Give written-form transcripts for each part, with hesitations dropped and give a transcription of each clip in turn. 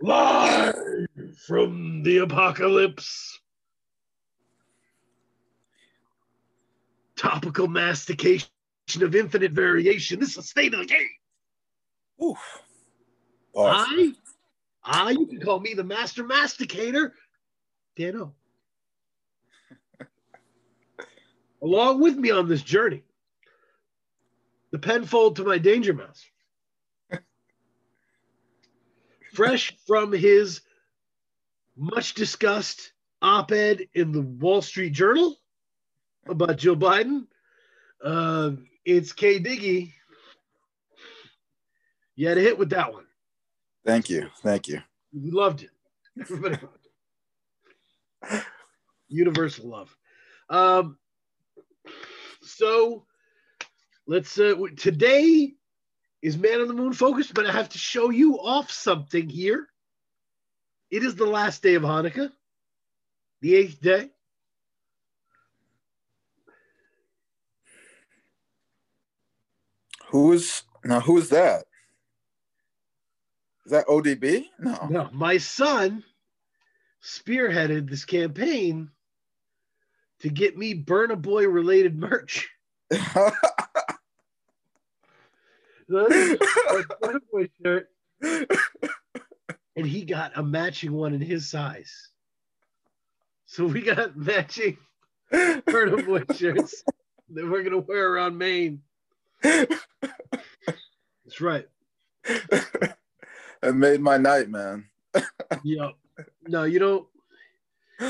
Live from the apocalypse. Topical mastication of infinite variation. This is the state of the game. Oof. Awesome. You can call me the master masticator. Dano. Along with me on this journey, the penfold to my danger mouse. Fresh from his much discussed op-ed in the Wall Street Journal about Joe Biden, it's K. Diggy. You had a hit with that one. Thank you. Thank you. We loved it. Everybody loved it. Universal love. So let's today is Man on the Moon focused, but I have to show you off something here. It is the last day of Hanukkah, the eighth day. Who's that? Is that ODB? No. My son spearheaded this campaign to get me Burna Boy related merch. Shirt. And he got a matching one in his size, so we got matching Burna Boy shirts that we're gonna wear around Maine. That's right. It made my night, man. Yep. No, you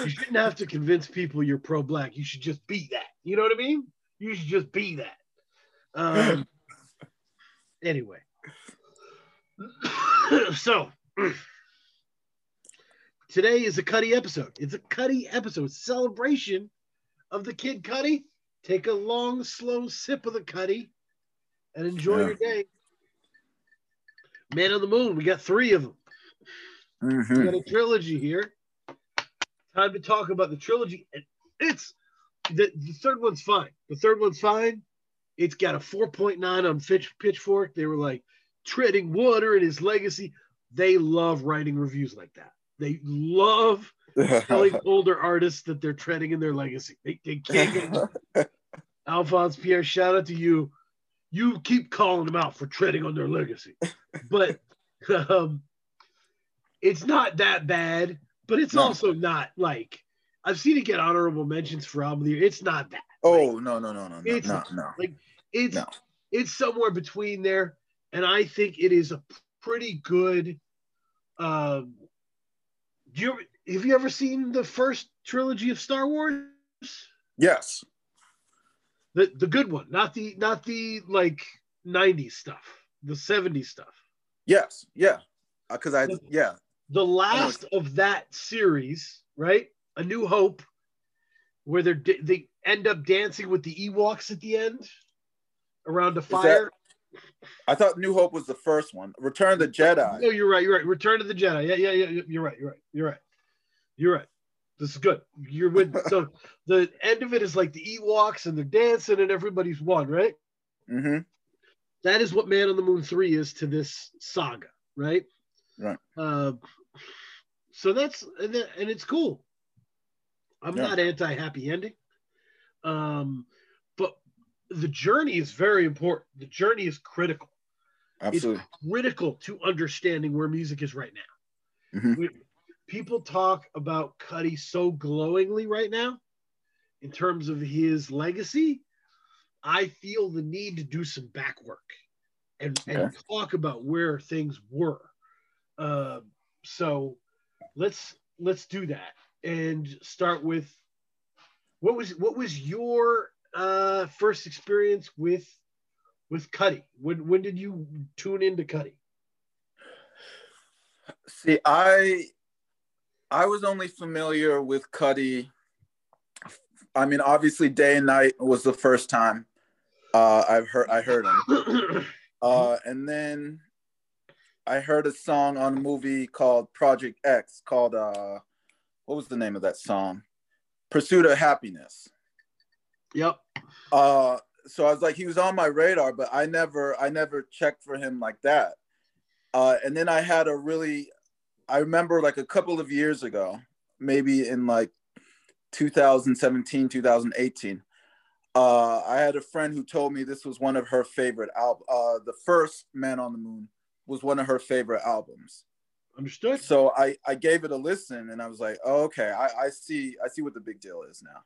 shouldn't have to convince people you're pro-black. You should just be that. You know what I mean? You should just be that. Anyway, so today is a Cudi episode. It's a Cudi episode. It's a celebration of the Kid Cudi. Take a long, slow sip of the Cudi and enjoy your day. Man on the Moon. We got three of them. We got a trilogy here. Time to talk about the trilogy. It's the third one's fine. The third one's fine. It's got a 4.9 on Pitchfork. They were like, treading water in his legacy. They love writing reviews like that. They love telling older artists that they're treading in their legacy. They can't get Alphonse Pierre, shout out to you. You keep calling them out for treading on their legacy. But it's not that bad, but it's also not like, I've seen it get honorable mentions for album of the year. It's not that. Oh, like, no. It's not. It's somewhere between there, and I think it is a pretty good. Have you ever seen the first trilogy of Star Wars? Yes. The good one, not the like 90s stuff, the 70s stuff. Yes, yeah, because the last of that series, right? A New Hope, where they end up dancing with the Ewoks at the end around the fire. I thought New Hope was the first one. Return of the Jedi. No, you're right. Return of the Jedi. Yeah. You're right. This is good. You're with so the end of it is like the Ewoks and they're dancing and everybody's one, right? Mm-hmm. That is what Man on the Moon 3 is to this saga, right? Right. So that's and it's cool. I'm not anti-happy ending. But the journey is very important. The journey is critical. Absolutely. It's critical to understanding where music is right now. Mm-hmm. People talk about Cudi so glowingly right now in terms of his legacy. I feel the need to do some back work and talk about where things were. So let's do that. And start with what was your first experience with Cudi? When did you tune into Cudi? See, I was only familiar with Cudi. I mean, obviously, Day and Night was the first time I heard him, and then I heard a song on a movie called Project X called. What was the name of that song? Pursuit of Happiness. Yep. So I was like, he was on my radar, but I never checked for him like that. And then I had a really, I remember like a couple of years ago, maybe in like 2017, 2018, I had a friend who told me this was one of her favorite albums. The first Man on the Moon was one of her favorite albums. Understood. So I gave it a listen and I was like, oh, okay, I see what the big deal is now.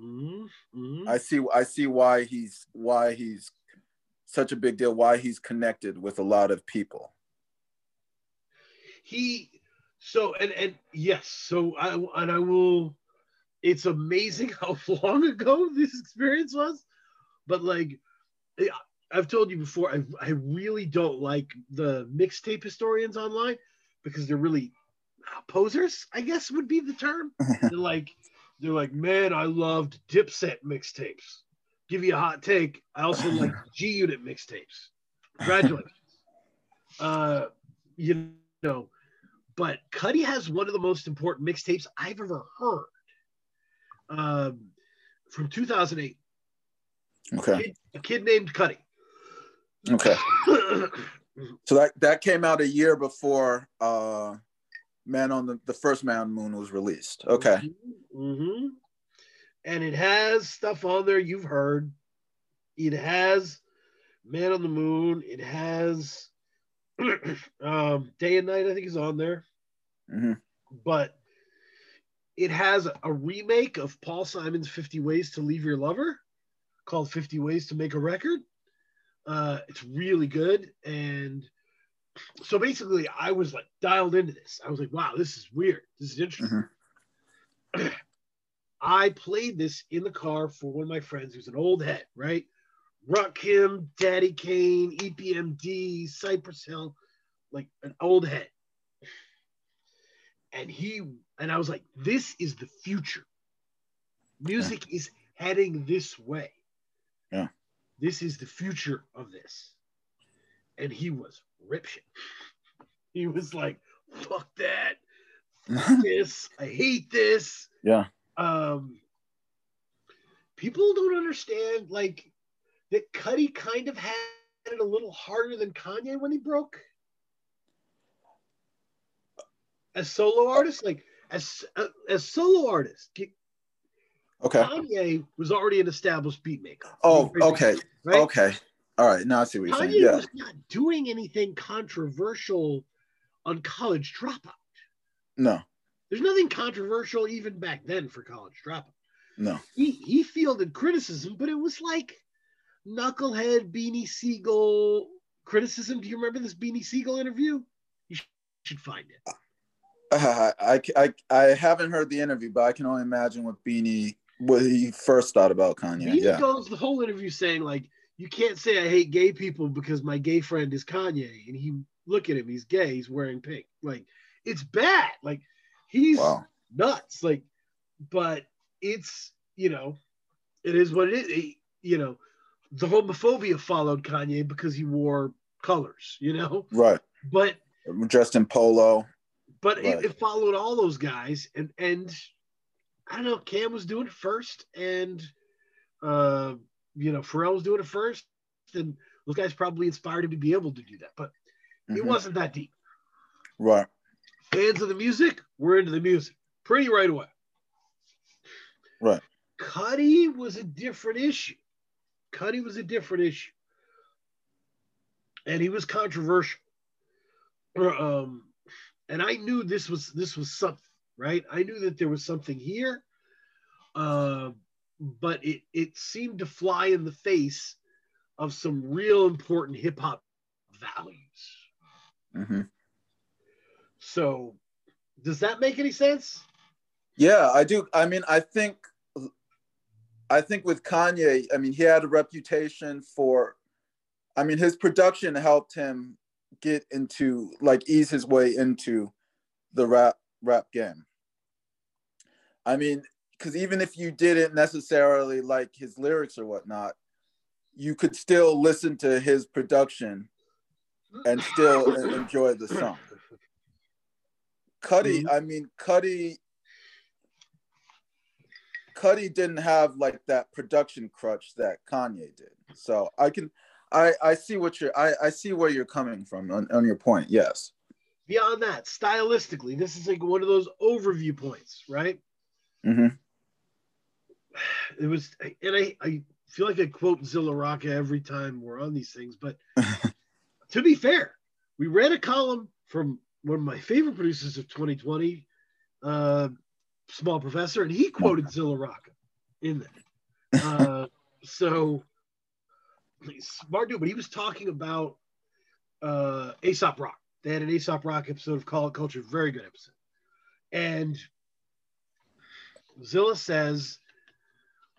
Mm-hmm. I see why he's such a big deal, why he's connected with a lot of people. I will, it's amazing how long ago this experience was, but like I've told you before, I really don't like the mixtape historians online because they're really posers, I guess would be the term. They're like, man, I loved Dipset mixtapes. Give you a hot take. I also like G-Unit mixtapes. Congratulations. You know, but Cudi has one of the most important mixtapes I've ever heard. From 2008. Okay. A kid named Cudi. Okay. So that came out a year before Man on the first Man on the Moon was released. Okay. Mm-hmm. And it has stuff on there you've heard. It has Man on the Moon. It has Day and Night, I think, is on there. Mm-hmm. But it has a remake of Paul Simon's 50 Ways to Leave Your Lover called 50 Ways to Make a Record. It's really good. And so basically, I was like dialed into this. I was like, wow, this is weird. This is interesting. Mm-hmm. I played this in the car for one of my friends who's an old head, right? Rakim, Daddy Kane, EPMD, Cypress Hill, like an old head. And I was like, this is the future. Music is heading this way. Yeah. This is the future of this. And he was rip shit. He was like, fuck that. Fuck this. I hate this. Yeah. People don't understand like that Cudi kind of had it a little harder than Kanye when he broke as solo artist, like as solo artist. Okay. Kanye was already an established beat maker. Oh, okay. Right? Okay. All right. Now I see what you're saying. Kanye was not doing anything controversial on College Dropout. No. There's nothing controversial even back then for College Dropout. No. He fielded criticism, but it was like knucklehead Beanie Siegel criticism. Do you remember this Beanie Siegel interview? You should find it. I haven't heard the interview, but I can only imagine what he first thought about Kanye. Beanie goes the whole interview saying like, you can't say I hate gay people because my gay friend is Kanye. And he, look at him, he's gay, he's wearing pink. Like, it's bad. Like, he's nuts, like, but it's, you know, it is what it is. It, you know, the homophobia followed Kanye because he wore colors, you know? Right. But dressed in polo. But right. It followed all those guys. And I don't know, Cam was doing it first. And, you know, Pharrell was doing it first. And those guys probably inspired him to be able to do that. But it wasn't that deep. Right. Fans of the music, we're into the music pretty right away. Right. Cudi was a different issue. And he was controversial. And I knew this was something, right? I knew that there was something here. But it seemed to fly in the face of some real important hip hop values. Mm-hmm. So does that make any sense? Yeah, I do. I mean, I think with Kanye, I mean, he had a reputation for, I mean, his production helped him get into, like, ease his way into the rap game. I mean, because even if you didn't necessarily like his lyrics or whatnot, you could still listen to his production and still enjoy the song. Cudi didn't have like that production crutch that Kanye did. So I can I see what you're, I see where you're coming from on your point. Yes. Beyond that, stylistically, this is like one of those overview points, right? Mm-hmm. It was, and I feel like I quote Zilla Rocca every time we're on these things, but to be fair, we read a column from one of my favorite producers of 2020, Small Professor, and he quoted Zilla Rocca in there. So he's smart dude, but he was talking about Aesop Rock. They had an Aesop Rock episode of Call It Culture, very good episode. And Zilla says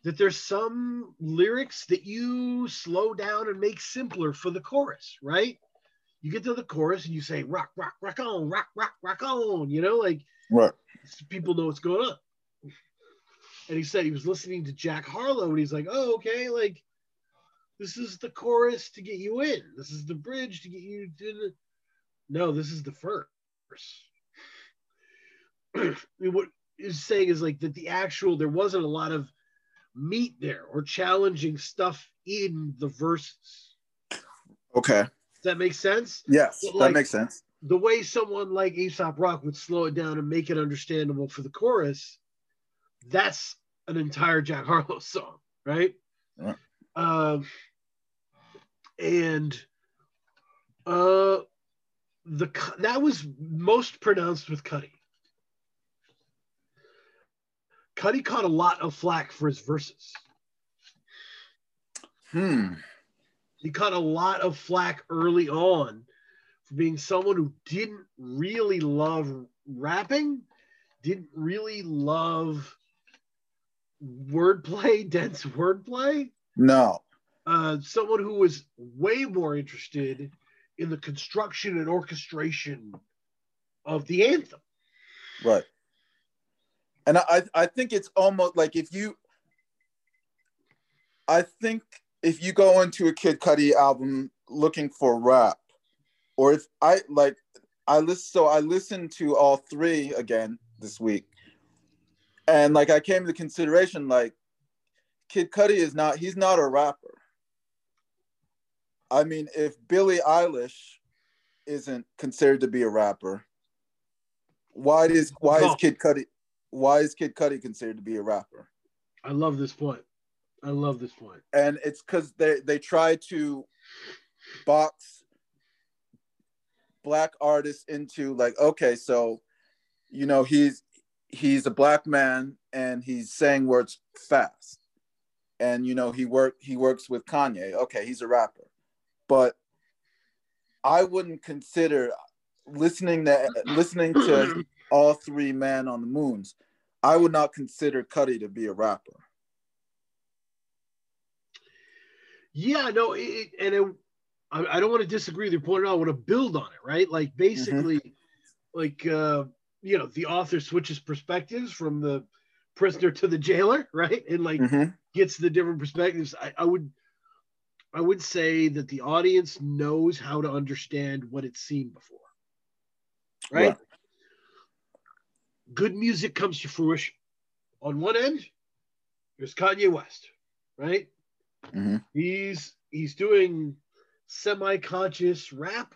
that there's some lyrics that you slow down and make simpler for the chorus, right? You get to the chorus and you say, rock, rock, rock on, rock, rock, rock on, you know, like right. People know what's going on. And he said he was listening to Jack Harlow and he's like, oh, okay, like this is the chorus to get you in. This is the bridge to get you to the... No, this is the verse. What he's saying is like that the actual, there wasn't a lot of meat there or challenging stuff in the verses. Okay. Does that make sense? Yes, but like, that makes sense. The way someone like Aesop Rock would slow it down and make it understandable for the chorus, that's an entire Jack Harlow song, right? Right. That was most pronounced with Cudi. Cudi caught a lot of flack for his verses. He caught a lot of flack early on for being someone who didn't really love rapping, didn't really love wordplay, dense wordplay. No. Someone who was way more interested in the construction and orchestration of the anthem. Right. And I think it's almost like if you go into a Kid Cudi album looking for rap, or if I listened to all three again this week, and like I came to the consideration like Kid Cudi he's not a rapper. I mean, if Billie Eilish isn't considered to be a rapper, why is Kid Cudi considered to be a rapper? I love this point. And it's because they try to box black artists into like, okay, so you know he's a black man and he's saying words fast, and you know he works with Kanye. Okay, he's a rapper. But I wouldn't consider listening to all three Man on the Moons. I would not consider Cudi to be a rapper. Yeah, no, I don't want to disagree with your point at all. I want to build on it, right? Like basically, the author switches perspectives from the prisoner to the jailer, right? And like gets the different perspectives. I would say that the audience knows how to understand what it's seen before, right? Wow. Good music comes to fruition. On one end, there's Kanye West, right? Mm-hmm. He's doing semi-conscious rap.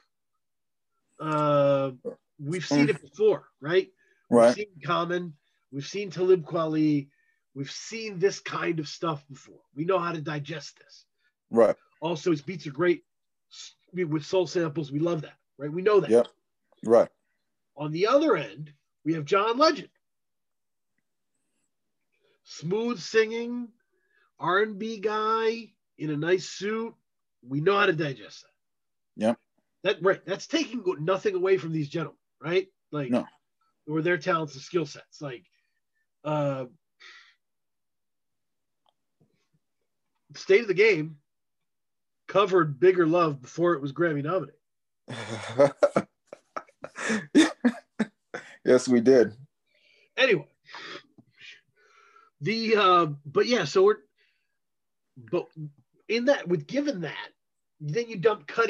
We've seen it before, right? Right. We've seen Common. We've seen Talib Kweli. We've seen this kind of stuff before. We know how to digest this. Right. Also, his beats are great with soul samples. We love that, right? We know that. Yep. Right. On the other end, we have John Legend. Smooth singing, R&B guy in a nice suit. We know how to digest that. Yep. That's taking nothing away from these gentlemen, right? Like, no. Or their talents and skill sets. Like, State of the Game covered Bigger Love before it was Grammy nominated. Yes, we did. Anyway, then you dump Cudi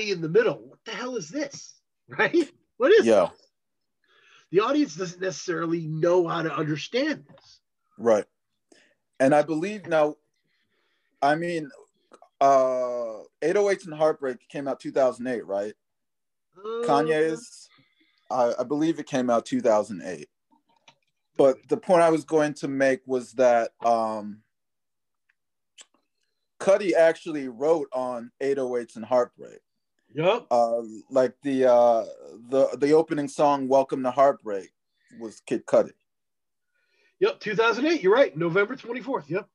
in the middle. What the hell is this, right? What is this? The audience doesn't necessarily know how to understand this, right? And I believe now. I mean, 808s and Heartbreak came out 2008, right? Kanye's, I believe it came out 2008. But the point I was going to make was that Cudi actually wrote on 808s and Heartbreak. Yep. Like the opening song, Welcome to Heartbreak, was Kid Cudi. Yep, 2008, you're right, November 24th, yep.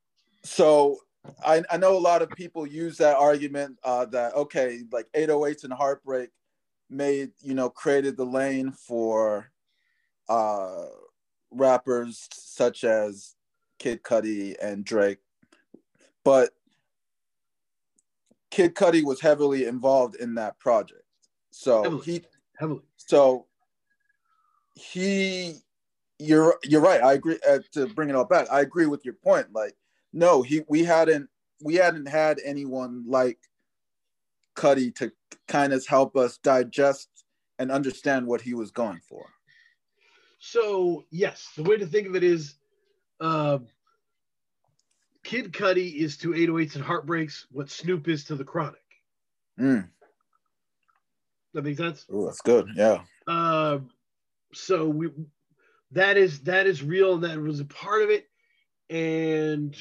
So I know a lot of people use that argument that, okay, like 808s and Heartbreak made, you know, created the lane for rappers such as Kid Cudi and Drake. But Kid Cudi was heavily involved in that project. So heavily. So he, you're right. I agree. To bring it all back, I agree with your point. Like, no, we hadn't had anyone like Cudi to kind of help us digest and understand what he was going for. So yes, the way to think of it is, Kid Cudi is to 808s and Heartbreaks what Snoop is to The Chronic. Mm. That makes sense? Oh, that's good. Yeah. So that is real. That was a part of it. And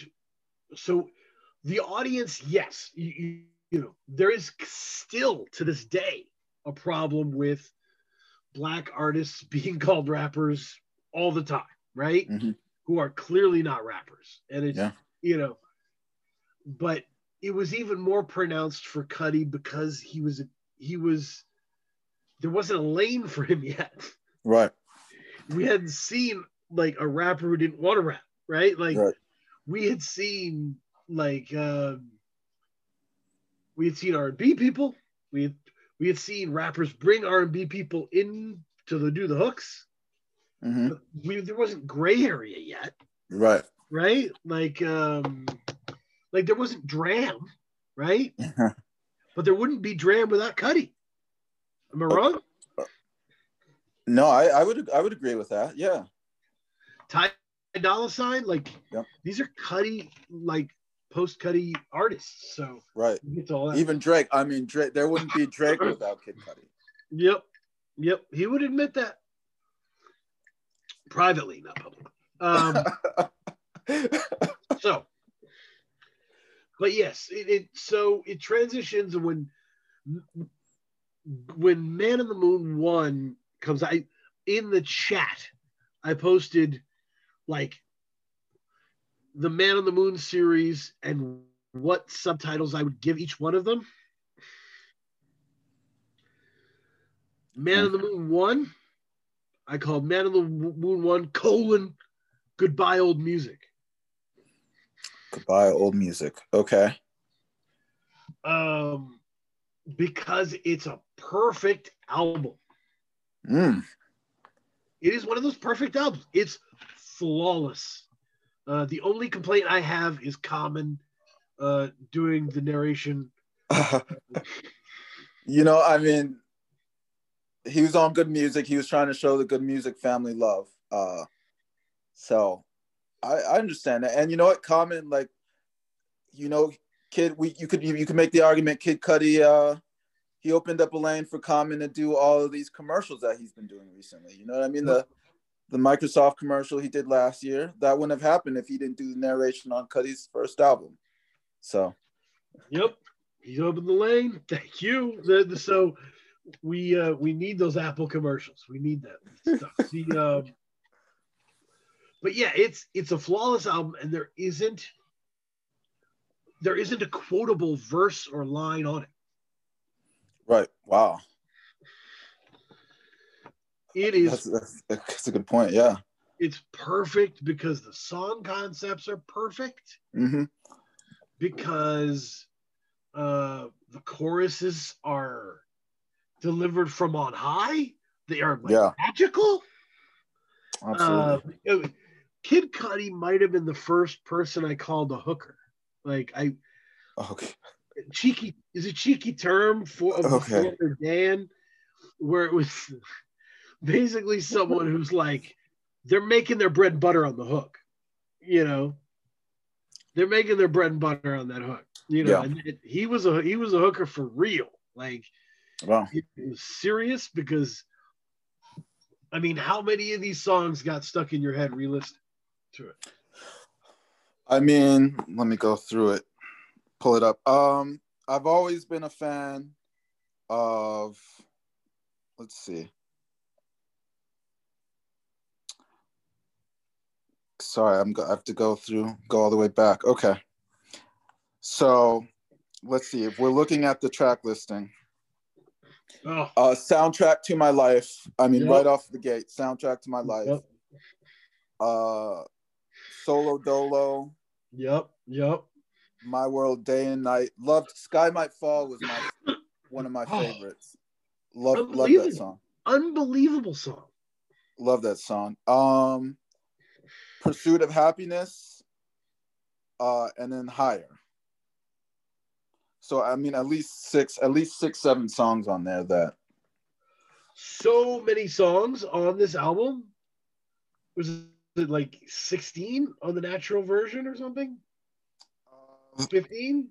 so the audience, yes, you know, there is still to this day a problem with Black artists being called rappers all the time, right? Mm-hmm. Who are clearly not rappers. And it's, yeah. You know, but it was even more pronounced for Cudi because he was there wasn't a lane for him yet. Right. We hadn't seen like a rapper who didn't want to rap, right? Like right. We had seen like we had seen R&B people. We had seen rappers bring R&B people in to do the hooks. Mm-hmm. But there wasn't gray area yet. Right. Right? Like there wasn't DRAM, right? But there wouldn't be DRAM without Cudi. Am I wrong? No, I would agree with that. Yeah. $Ty Dolla $ign, like yep. These are Cudi, like post-Cudi artists. So right. Get to all that. Even Drake. I mean, Drake, there wouldn't be Drake without Kid Cudi. Yep. Yep. He would admit that. Privately, not publicly. So, but yes, it transitions when Man on the Moon 1 comes. I in the chat, I posted like the Man on the Moon series and what subtitles I would give each one of them. Man on the Moon 1, I called Man on the Moon 1 : Goodbye Old Music. Goodbye Old Music. Okay. Because it's a perfect album. Mm. It is one of those perfect albums. It's flawless. The only complaint I have is Common doing the narration. You know, I mean, he was on Good Music. He was trying to show the Good Music family love. So I understand that. And you know what, Common, like, you know, Kid, you could make the argument Kid Cudi, he opened up a lane for Common to do all of these commercials that he's been doing recently. You know what I mean? The Microsoft commercial he did last year, that wouldn't have happened if he didn't do the narration on Cudi's first album. So. Yep, he's opened the lane. Thank you. So we need those Apple commercials. We need that stuff. See, but yeah, it's a flawless album, and there isn't a quotable verse or line on it. Right. Wow. It is. That's a good point. Yeah. It's perfect because the song concepts are perfect. Mm-hmm. Because the choruses are delivered from on high. They are like, yeah. Magical. Absolutely. Kid Cudi might have been the first person I called a hooker. Like okay. Cheeky is a cheeky term for Dan, where it was basically someone who's like, they're making their bread and butter on the hook. You know, they're making their bread and butter on that hook. You know, yeah. he was a hooker for real. Like, wow, it was serious, because I mean, how many of these songs got stuck in your head re-listening to it? I mean, let me go through it, pull it up. I've always been a fan of, let's see. Sorry, I have to go all the way back. Okay. So let's see, if we're looking at the track listing. Oh. Soundtrack to My Life. I mean, yep. Right off the gate, Soundtrack to My Life. Yep. Solo Dolo. Yep, yep. My World, Day and Night. Loved Sky Might Fall was one of my favorites. Love that song. Unbelievable song. Love that song. Pursuit of Happiness, and then Higher. So I mean, at least six, seven songs on there. That so many songs on this album. Was it like 16 on the natural version or something? 15.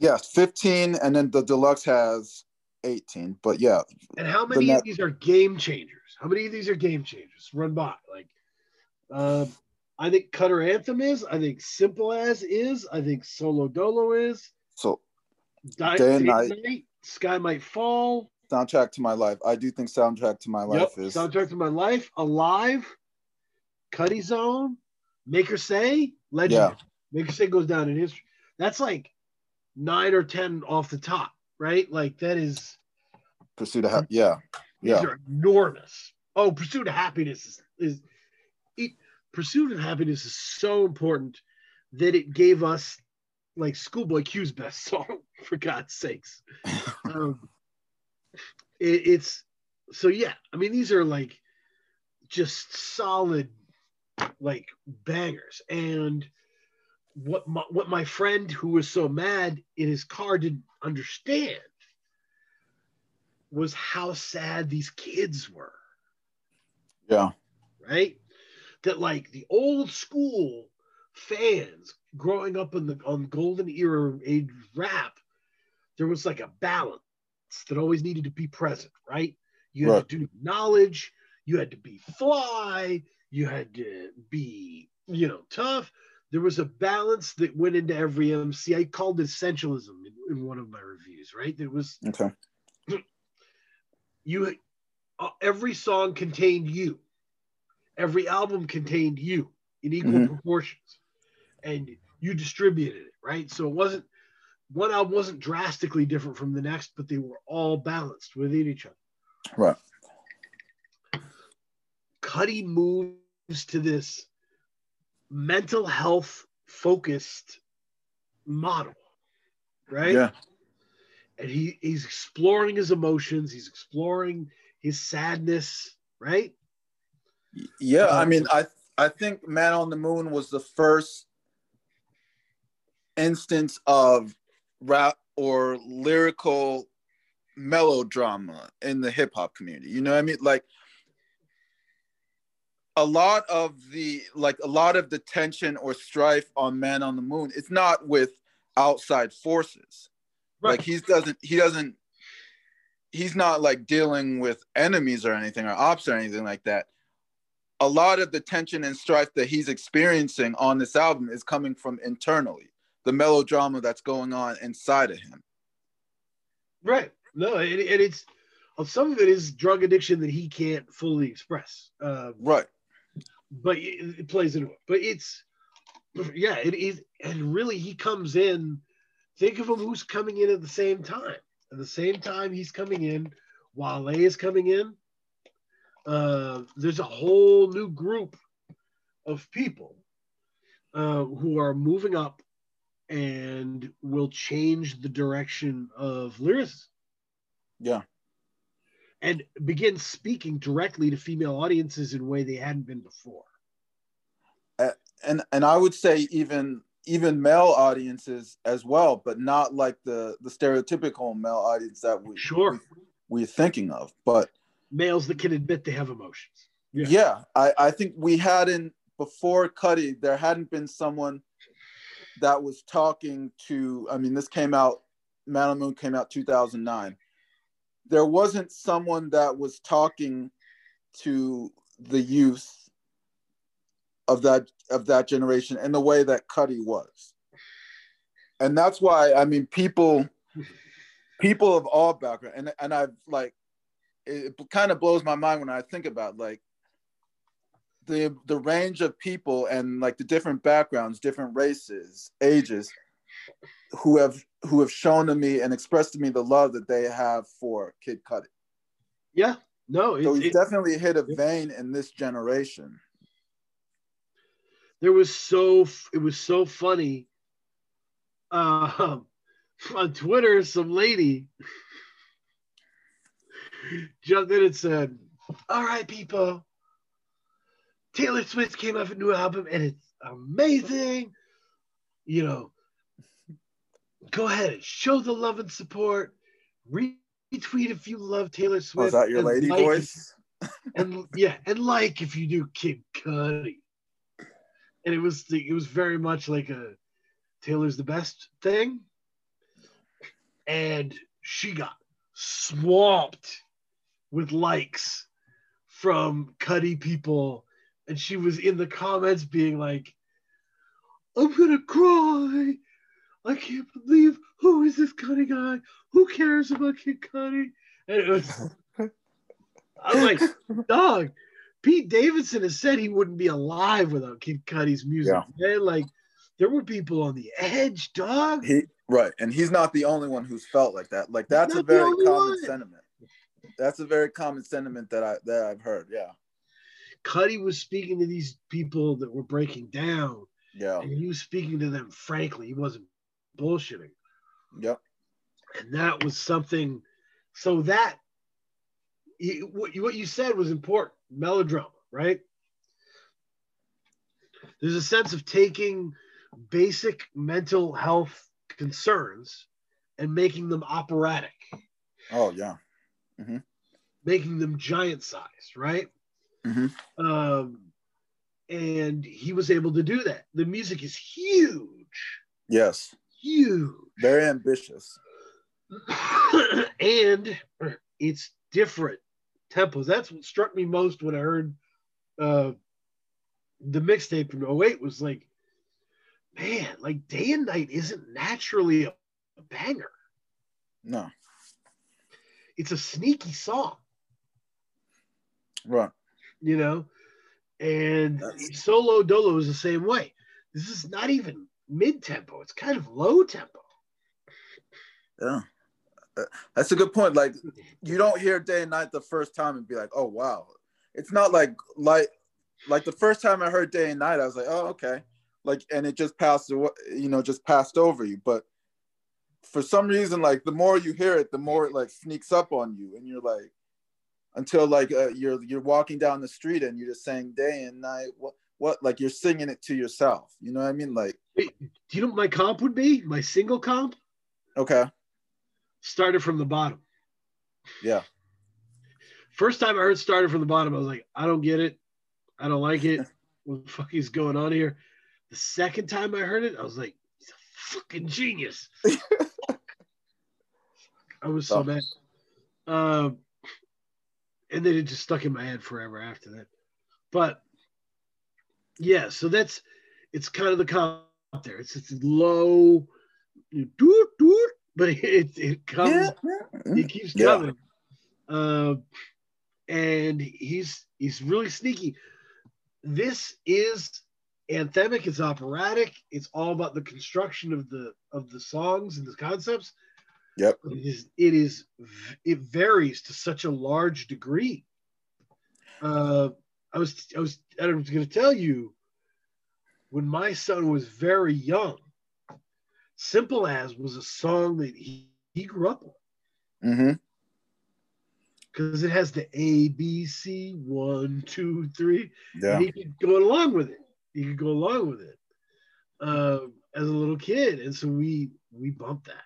Yes, 15, and then the deluxe has 18. But yeah. And how many of these are game changers? How many of these are game changers? Run by like. I think Cutter Anthem is. I think Simple As is. I think Solo Dolo is. So, Day and Night, Sky Might Fall. Soundtrack to My Life. I do think Soundtrack to My Life is. Soundtrack to My Life, Alive, Cudi Zone, Make Her Say, Legend. Yeah. Make Her Say goes down in history. That's like 9 or 10 off the top, right? Like that is. Pursuit of Happiness. Yeah. Yeah. These are enormous. Oh, Pursuit of Happiness is Pursuit of Happiness is so important that it gave us like Schoolboy Q's best song, for God's sakes. It's so, yeah. I mean, these are like just solid, like bangers. And what my friend who was so mad in his car didn't understand was how sad these kids were. Yeah. Right. That like the old school fans growing up on golden era age rap, there was like a balance that always needed to be present, right? You had to do knowledge, you had to be fly, you had to be, you know, tough. There was a balance that went into every MC. I called it essentialism in one of my reviews, right? There was every song contained you. Every album contained you in equal proportions, and you distributed it, right? So it wasn't, one album wasn't drastically different from the next, but they were all balanced within each other. Right. Cudi moves to this mental health focused model, right? Yeah. And he's exploring his emotions. He's exploring his sadness, right? Yeah, I mean, I think Man on the Moon was the first instance of rap or lyrical melodrama in the hip-hop community. You know what I mean? Like, a lot of the tension or strife on Man on the Moon, it's not with outside forces. Right. Like, he's not, like, dealing with enemies or anything, or ops or anything like that. A lot of the tension and strife that he's experiencing on this album is coming from internally, the melodrama that's going on inside of him. Right. No, and it's, some of it is drug addiction that he can't fully express. Right. But it plays into it. But it's, yeah, it is. And really, he comes in, think of him who's coming in at the same time. At the same time he's coming in, Wale is coming in. There's a whole new group of people who are moving up and will change the direction of lyricism. Yeah. And begin speaking directly to female audiences in a way they hadn't been before. And I would say even male audiences as well, but not like the stereotypical male audience that we're thinking of, but males that can admit they have emotions. Yeah, I think we hadn't, before Cudi, there hadn't been someone that was talking to, I mean, this came out, Man on the Moon came out 2009. There wasn't someone that was talking to the youth of that generation in the way that Cudi was. And that's why, I mean, people of all backgrounds, and I've like, it kind of blows my mind when I think about like the range of people and like the different backgrounds, different races, ages, who have shown to me and expressed to me the love that they have for Kid Cudi. Yeah, no. So he's definitely hit a vein in this generation. It was so funny. On Twitter, some lady jumped in and said, all right, people, Taylor Swift came out with a new album and it's amazing. You know, go ahead and show the love and support. Retweet if you love Taylor Swift. Was that your lady like voice? And yeah, and like if you do Kid Cudi. And it was very much like a Taylor's the best thing. And she got swamped with likes from Cudi people. And she was in the comments being like, I'm gonna cry. I can't believe, who is this Cudi guy? Who cares about Kid Cudi? And it was, I'm like, dog, Pete Davidson has said he wouldn't be alive without Kid Cudi's music. Yeah. Man, like, there were people on the edge, dog. Right, and he's not the only one who's felt like that. Like, that's a very common sentiment. That's a very common sentiment that I've heard, yeah. Cudi was speaking to these people that were breaking down. Yeah. And he was speaking to them frankly. He wasn't bullshitting. Yep. And that was something. So that, what you said was important. Melodrama, right? There's a sense of taking basic mental health concerns and making them operatic. Oh, yeah. Mm-hmm. Making them giant sized, right? Mm-hmm. And he was able to do that. The music is huge. Yes. Huge. Very ambitious. And it's different tempos. That's what struck me most when I heard the mixtape from 08 was like, man, like Day and Night isn't naturally a banger. No. It's a sneaky song. Right. You know? And Solo Dolo is the same way. This is not even mid-tempo. It's kind of low-tempo. Yeah. That's a good point. Like, you don't hear Day and Night the first time and be like, oh, wow. It's not like the first time I heard Day and Night, I was like, oh, okay. Like, and it just passed away, you know, just passed over you. But for some reason, like, the more you hear it, the more it, like, sneaks up on you. And you're like, until like you're walking down the street and you're just saying Day and Night, what like you're singing it to yourself. You know what I mean? Like, do you know what my comp would be? My single comp? Okay. Started from the Bottom. Yeah. First time I heard Started from the Bottom, I was like, I don't get it. I don't like it. What the fuck is going on here? The second time I heard it, I was like, he's a fucking genius. I was so mad. And then it just stuck in my head forever after that. But yeah, so that's, it's kind of the comp there. It's low, but it comes, it keeps coming. Yeah. And he's really sneaky. This is anthemic, it's operatic, it's all about the construction of the songs and the concepts. Yep. It varies to such a large degree. I was going to tell you, when my son was very young, Simple As was a song that he grew up on. Mm-hmm. Because it has the A, B, C, 1, 2, 3. Yeah. And he could go along with it. He could go along with it as a little kid. And so we bumped that.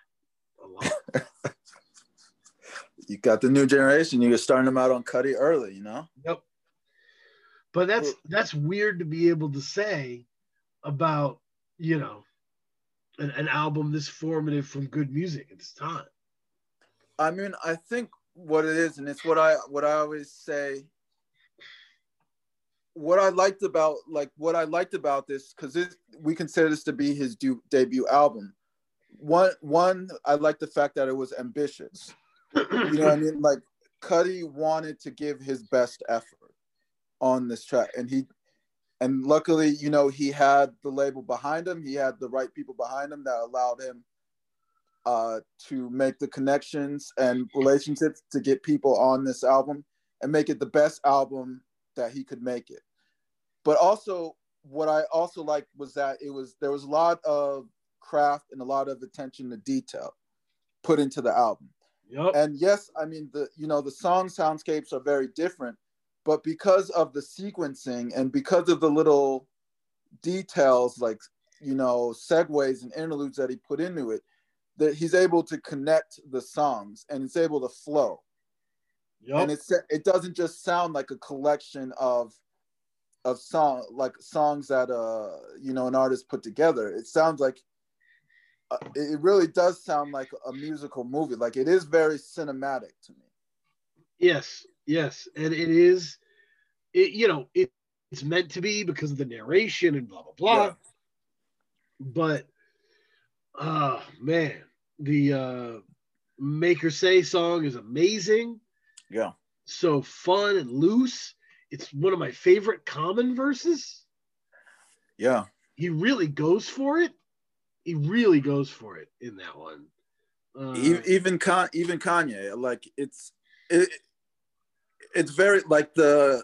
You got the new generation. You're starting them out on Cudi early, you know. Yep. But that's weird to be able to say about, you know, an album this formative from good music at this time? I mean, I think what it is, and it's what I always say, what I liked about this, because we consider this to be his debut album. One, I like the fact that it was ambitious. You know what I mean? Like, Cudi wanted to give his best effort on this track, and luckily, you know, he had the label behind him. He had the right people behind him that allowed him to make the connections and relationships to get people on this album and make it the best album that he could make it. But also, what I also liked was that there was a lot of craft and a lot of attention to detail put into the album. Yep. And yes, I mean, the song soundscapes are very different, but because of the sequencing and because of the little details, like, you know, segues and interludes that he put into it, that he's able to connect the songs and it's able to flow. Yep. And it doesn't just sound like a collection of songs that you know, an artist put together. It sounds like it really does sound like a musical movie. Like, it is very cinematic to me. Yes, and it is. It, you know, it's meant to be because of the narration and blah blah blah. Yeah. But, man, the "Make Her Say" song is amazing. Yeah, so fun and loose. It's one of my favorite Common verses. Yeah, he really goes for it. He really goes for it in that one. Even Kanye, like, it's very, like, to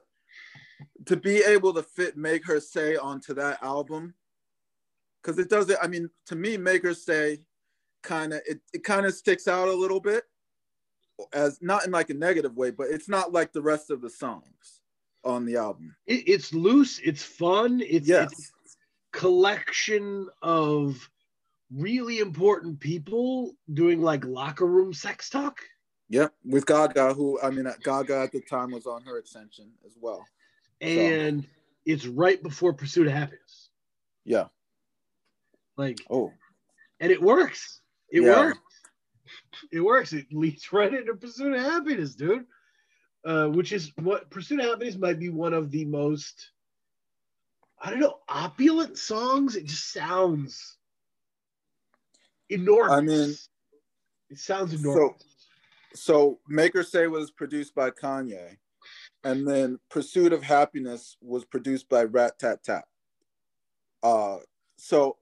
be able to fit "Make Her Say" onto that album, because it doesn't. I mean, to me, "Make Her Say" kind of it kind of sticks out a little bit, as not in like a negative way, but it's not like the rest of the songs on the album. It's loose. It's fun. It's a collection of really important people doing like locker room sex talk. Yep, with Gaga, Gaga at the time was on her extension as well. And so, it's right before Pursuit of Happiness. Yeah. Like, oh. And it works. It works. It works. It leads right into Pursuit of Happiness, dude. Which is what Pursuit of Happiness might be one of the most, I don't know, opulent songs. It just sounds enormous. I mean, it sounds enormous. So "Make Her Say" was produced by Kanye, and then "Pursuit of Happiness" was produced by Rat Tat Tat. So,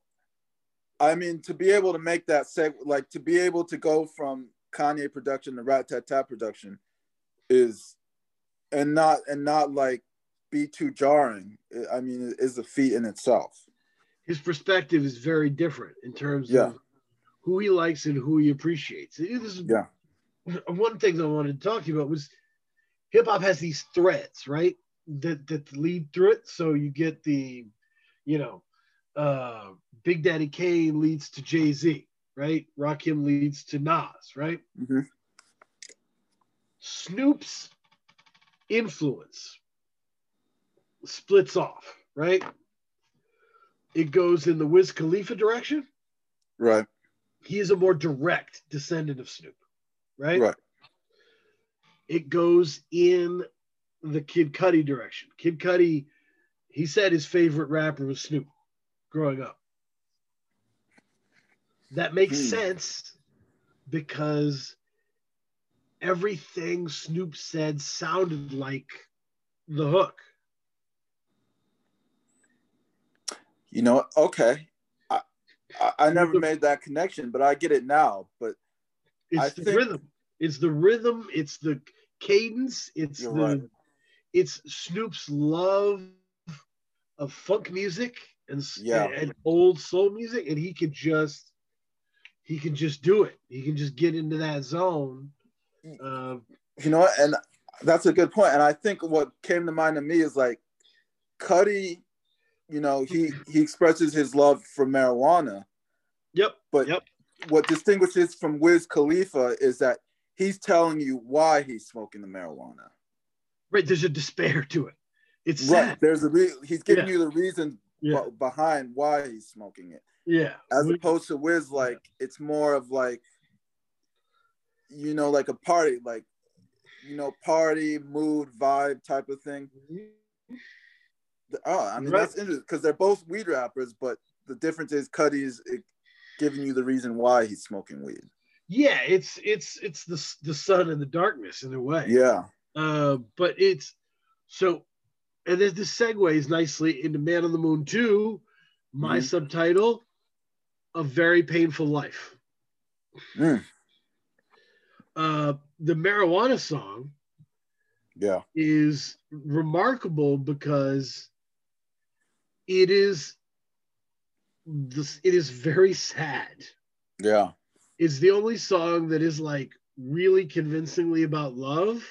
I mean, to be able to make that segue, like, to be able to go from Kanye production to Rat Tat Tat production is, and not like be too jarring. I mean, it is a feat in itself. His perspective is very different in terms of who he likes and who he appreciates. One of the things I wanted to talk to you about was hip-hop has these threads, right, that lead through it. So you get the, you know, Big Daddy Kane leads to Jay-Z, right? Rakim leads to Nas, right? Mm-hmm. Snoop's influence splits off, right? It goes in the Wiz Khalifa direction. Right. He is a more direct descendant of Snoop. Right. It goes in the Kid Cudi direction. Kid Cudi, he said his favorite rapper was Snoop growing up. That makes sense, because everything Snoop said sounded like the hook. You know, okay. I never made that connection, but I get it now. But I think the rhythm. It's the rhythm. It's the cadence. It's Snoop's love of funk music and old soul music, and he can just do it. He can just get into that zone. You know, and that's a good point. And I think what came to mind to me is, like, Cudi, you know, he expresses his love for marijuana. Yep. But what distinguishes from Wiz Khalifa is that he's telling you why he's smoking the marijuana. Right, there's a despair to it. It's sad. There's he's giving you the reason behind why he's smoking it. Yeah. As opposed to Wiz, like, it's more of like, you know, like a party, like, you know, party, mood, vibe type of thing. Oh, I mean, right. That's interesting because they're both weed rappers, but the difference is Cudi's giving you the reason why he's smoking weed. Yeah, it's the sun and the darkness in a way. Yeah. But it's so, and this segues nicely into Man on the Moon 2, my subtitle, A Very Painful Life. Mm. The marijuana song is remarkable because it is very sad. Yeah. It's the only song that is like really convincingly about love.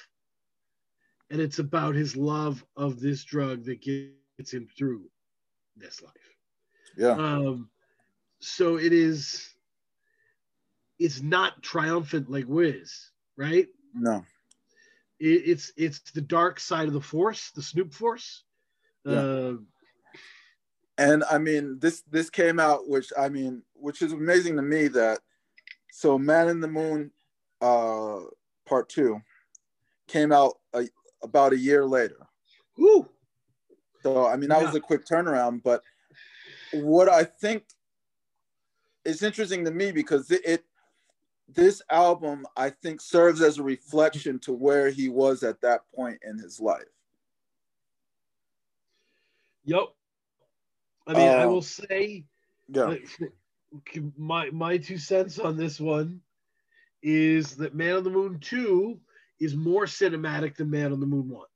And it's about his love of this drug that gets him through this life. Yeah. So it's not triumphant like Wiz, right? No. It's the dark side of the force, the Snoop force. Yeah. And I mean, this came out, which is amazing to me that, so Man in the Moon Part 2 came out about a year later. Woo! So, I mean, that was a quick turnaround, but what I think is interesting to me because this album, I think, serves as a reflection to where he was at that point in his life. Yep. I mean, I will say my 2 cents on this one is that Man on the Moon 2 is more cinematic than Man on the Moon 1.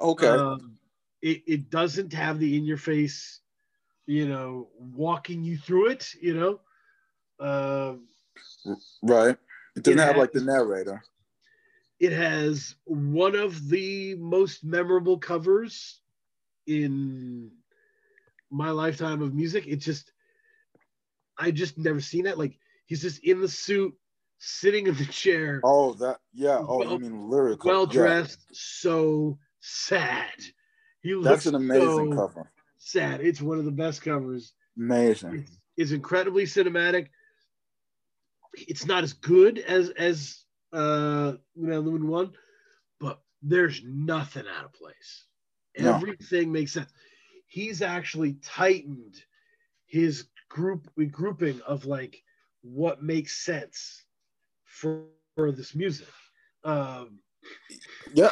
Okay. It doesn't have the in-your-face, you know, walking you through it, you know? Right. It doesn't have like the narrator. It has one of the most memorable covers in my lifetime of music. It's just, I just never seen that. Like, he's just in the suit, sitting in the chair. Oh, that, yeah. Oh, I mean, lyrical. Well-dressed, so sad. That's an amazing cover. Sad. It's one of the best covers. Amazing. It's incredibly cinematic. It's not as good as Man on the Moon 1, but there's nothing out of place. Everything makes sense. He's actually tightened his grouping of like what makes sense for this music. Yeah,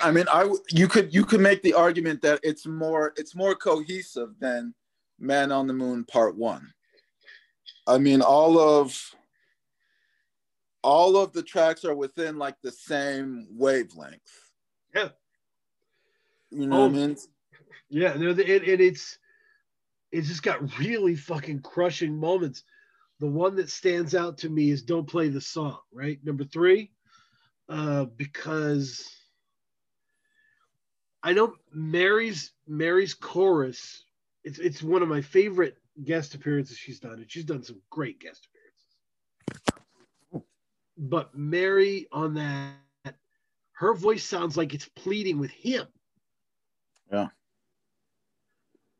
I mean, you could make the argument that it's more cohesive than Man on the Moon Part 1. I mean, all of the tracks are within like the same wavelength. Yeah, you know what I mean. Yeah, no, it's just got really fucking crushing moments. The one that stands out to me is Don't Play the Song, right? Number 3. Because I know Mary's chorus, it's one of my favorite guest appearances she's done, and she's done some great guest appearances. But Mary on that, her voice sounds like it's pleading with him. Yeah.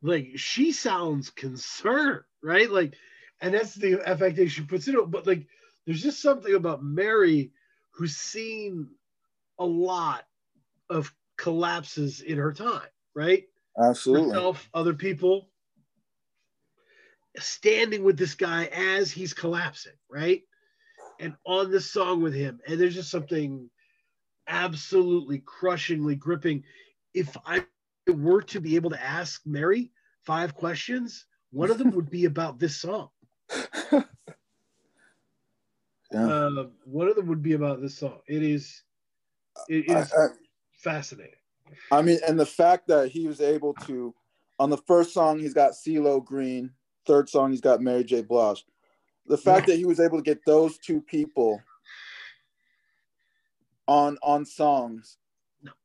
Like she sounds concerned, right? Like, and that's the affectation puts it on, but like there's just something about Mary who's seen a lot of collapses in her time, right? Absolutely. Herself, other people, standing with this guy as he's collapsing, right? And on this song with him. And there's just something absolutely crushingly gripping. If I were to be able to ask Mary 5 questions, one of them would be about this song. Yeah. One of them would be about this song. It is fascinating. I mean, and the fact that he was able to, on the first song, he's got CeeLo Green. Third song, he's got Mary J. Blige. The fact that he was able to get those 2 people on songs,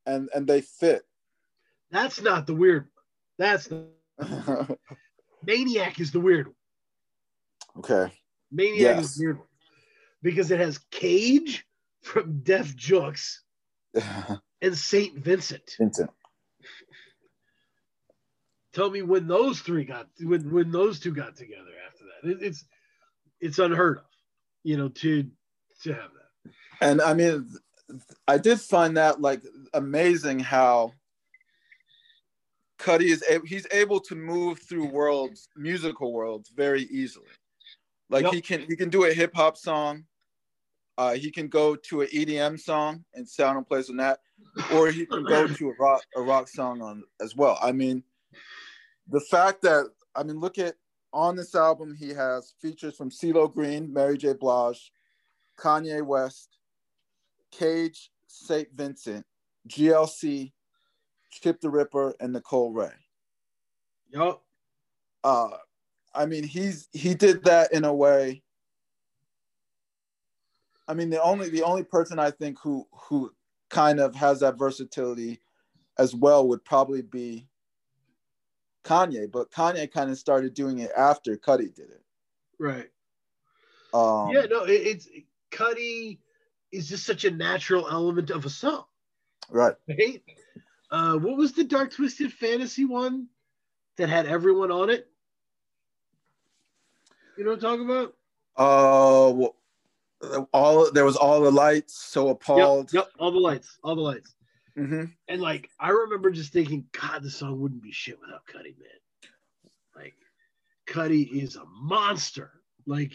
and they fit. That's not the weird one. That's the Maniac is the weird one. Okay. Maniac is the weird one. Because it has Cage from Def Jux and St. Vincent. Tell me when those three got when those two got together after that. It's unheard of, you know, to have that. And I mean, I did find that like amazing how Cudi is he's able to move through worlds, musical worlds, very easily. Like yep. he can do a hip hop song. He can go to an EDM song and sound in place on that, or he can go to a rock song on as well. I mean, the fact that look at on this album he has features from CeeLo Green, Mary J. Blige, Kanye West, Cage St. Vincent, GLC, Chip the Ripper, and Nicole Ray. Yup. I mean, he did that in a way. I mean, the only person I think who kind of has that versatility as well would probably be Kanye, but Kanye kind of started doing it after Cudi did it. Right. Yeah, no, Cudi is just such a natural element of a song. Right. Right? What was the Dark Twisted Fantasy one that had everyone on it? You know what I'm talking about? Well, there was all the lights, so appalled. Yep, all the lights. Mm-hmm. And like, I remember just thinking, God, this song wouldn't be shit without Cudi, man. Like, Cudi is a monster. Like,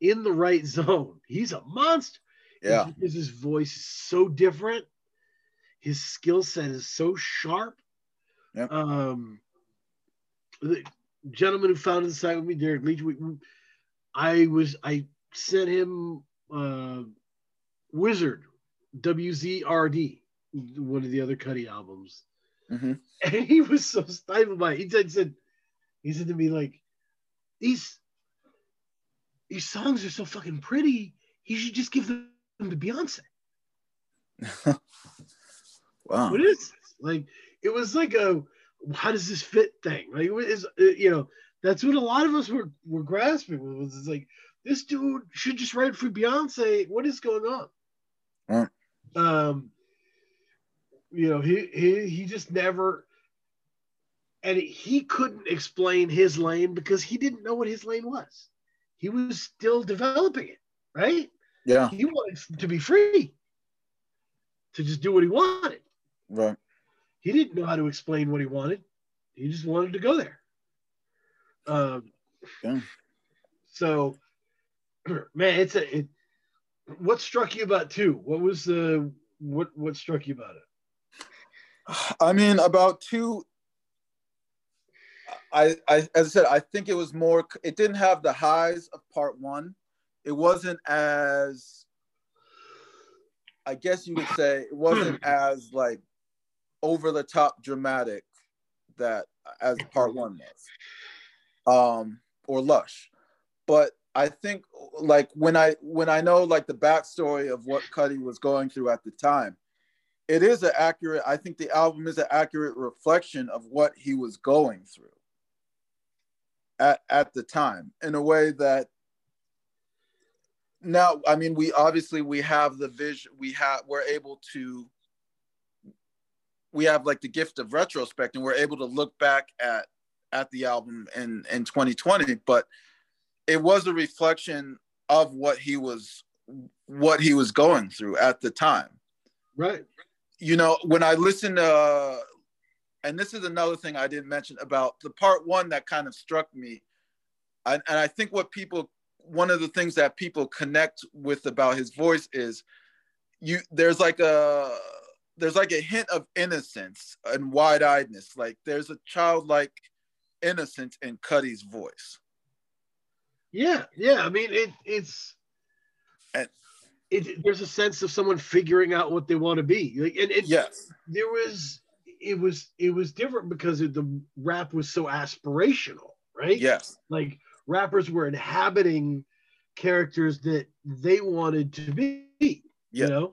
in the right zone, he's a monster. Yeah, because his voice is so different. His skill set is so sharp. Yep. The gentleman who founded the site with me, Derek Leach, I sent him Wizard, WZRD, one of the other Cudi albums, mm-hmm. and he was so stifled by it. He said to me, like, these songs are so fucking pretty. You should just give them to Beyonce. Wow. What is this? Like, it was like a how does this fit thing? Like, is you know, that's what a lot of us were grasping was it's like this dude should just write for Beyonce. What is going on? Mm. You know, he just never, and he couldn't explain his lane because he didn't know what his lane was. He was still developing it, right? Yeah. He wanted to be free, to just do what he wanted. Right. He didn't know how to explain what he wanted. He just wanted to go there. Yeah. So, man, what struck you about two? What was what struck you about it? I mean, about two, as I said, I think it was more, it didn't have the highs of part one. It wasn't as, I guess you would say, it wasn't as like over the top dramatic that as part one was, or lush. But I think like when I know like the backstory of what Cudi was going through at the time, it is an accurate. I think the album is an accurate reflection of what he was going through at the time in a way that. Now, I mean, we have the vision, we have like the gift of retrospect, and we're able to look back at the album in 2020, but it was a reflection of what he was going through at the time. Right. You know, when I listened to, and this is another thing I didn't mention about the part one that kind of struck me. And I think one of the things that people connect with about his voice is there's like a hint of innocence and wide-eyedness. Like there's a childlike innocence in Cudi's voice. Yeah. I mean, there's a sense of someone figuring out what they want to be. Like, yes, it was different because the rap was so aspirational, right? Yes. Like, rappers were inhabiting characters that they wanted to be, you know?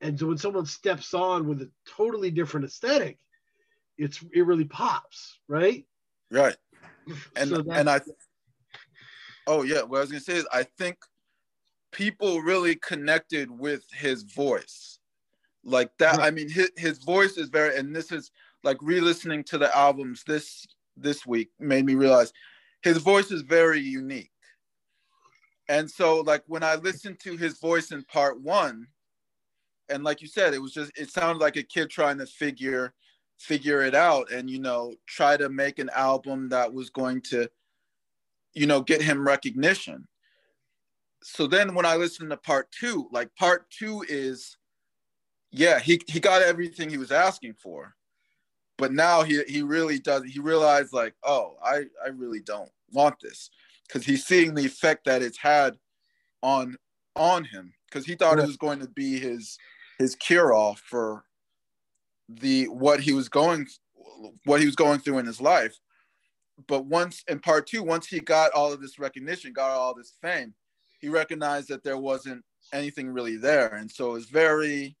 And so when someone steps on with a totally different aesthetic, it really pops, right? Right. And so what I was gonna say is I think people really connected with his voice. Like that, right. I mean, his voice is very, and this is like re-listening to the albums this week made me realize his voice is very unique. And so like when I listened to his voice in part one, and like you said, it was just, it sounded like a kid trying to figure it out and, you know, try to make an album that was going to, you know, get him recognition. So then when I listened to part two, like part two is, yeah, he got everything he was asking for, but now he really does. He realized like, oh, I really don't want this, because he's seeing the effect that it's had on him, because he thought it was going to be his cure-all for what he was going through in his life. But once in part two, once he got all of this recognition, got all this fame, he recognized that there wasn't anything really there. And so it's very,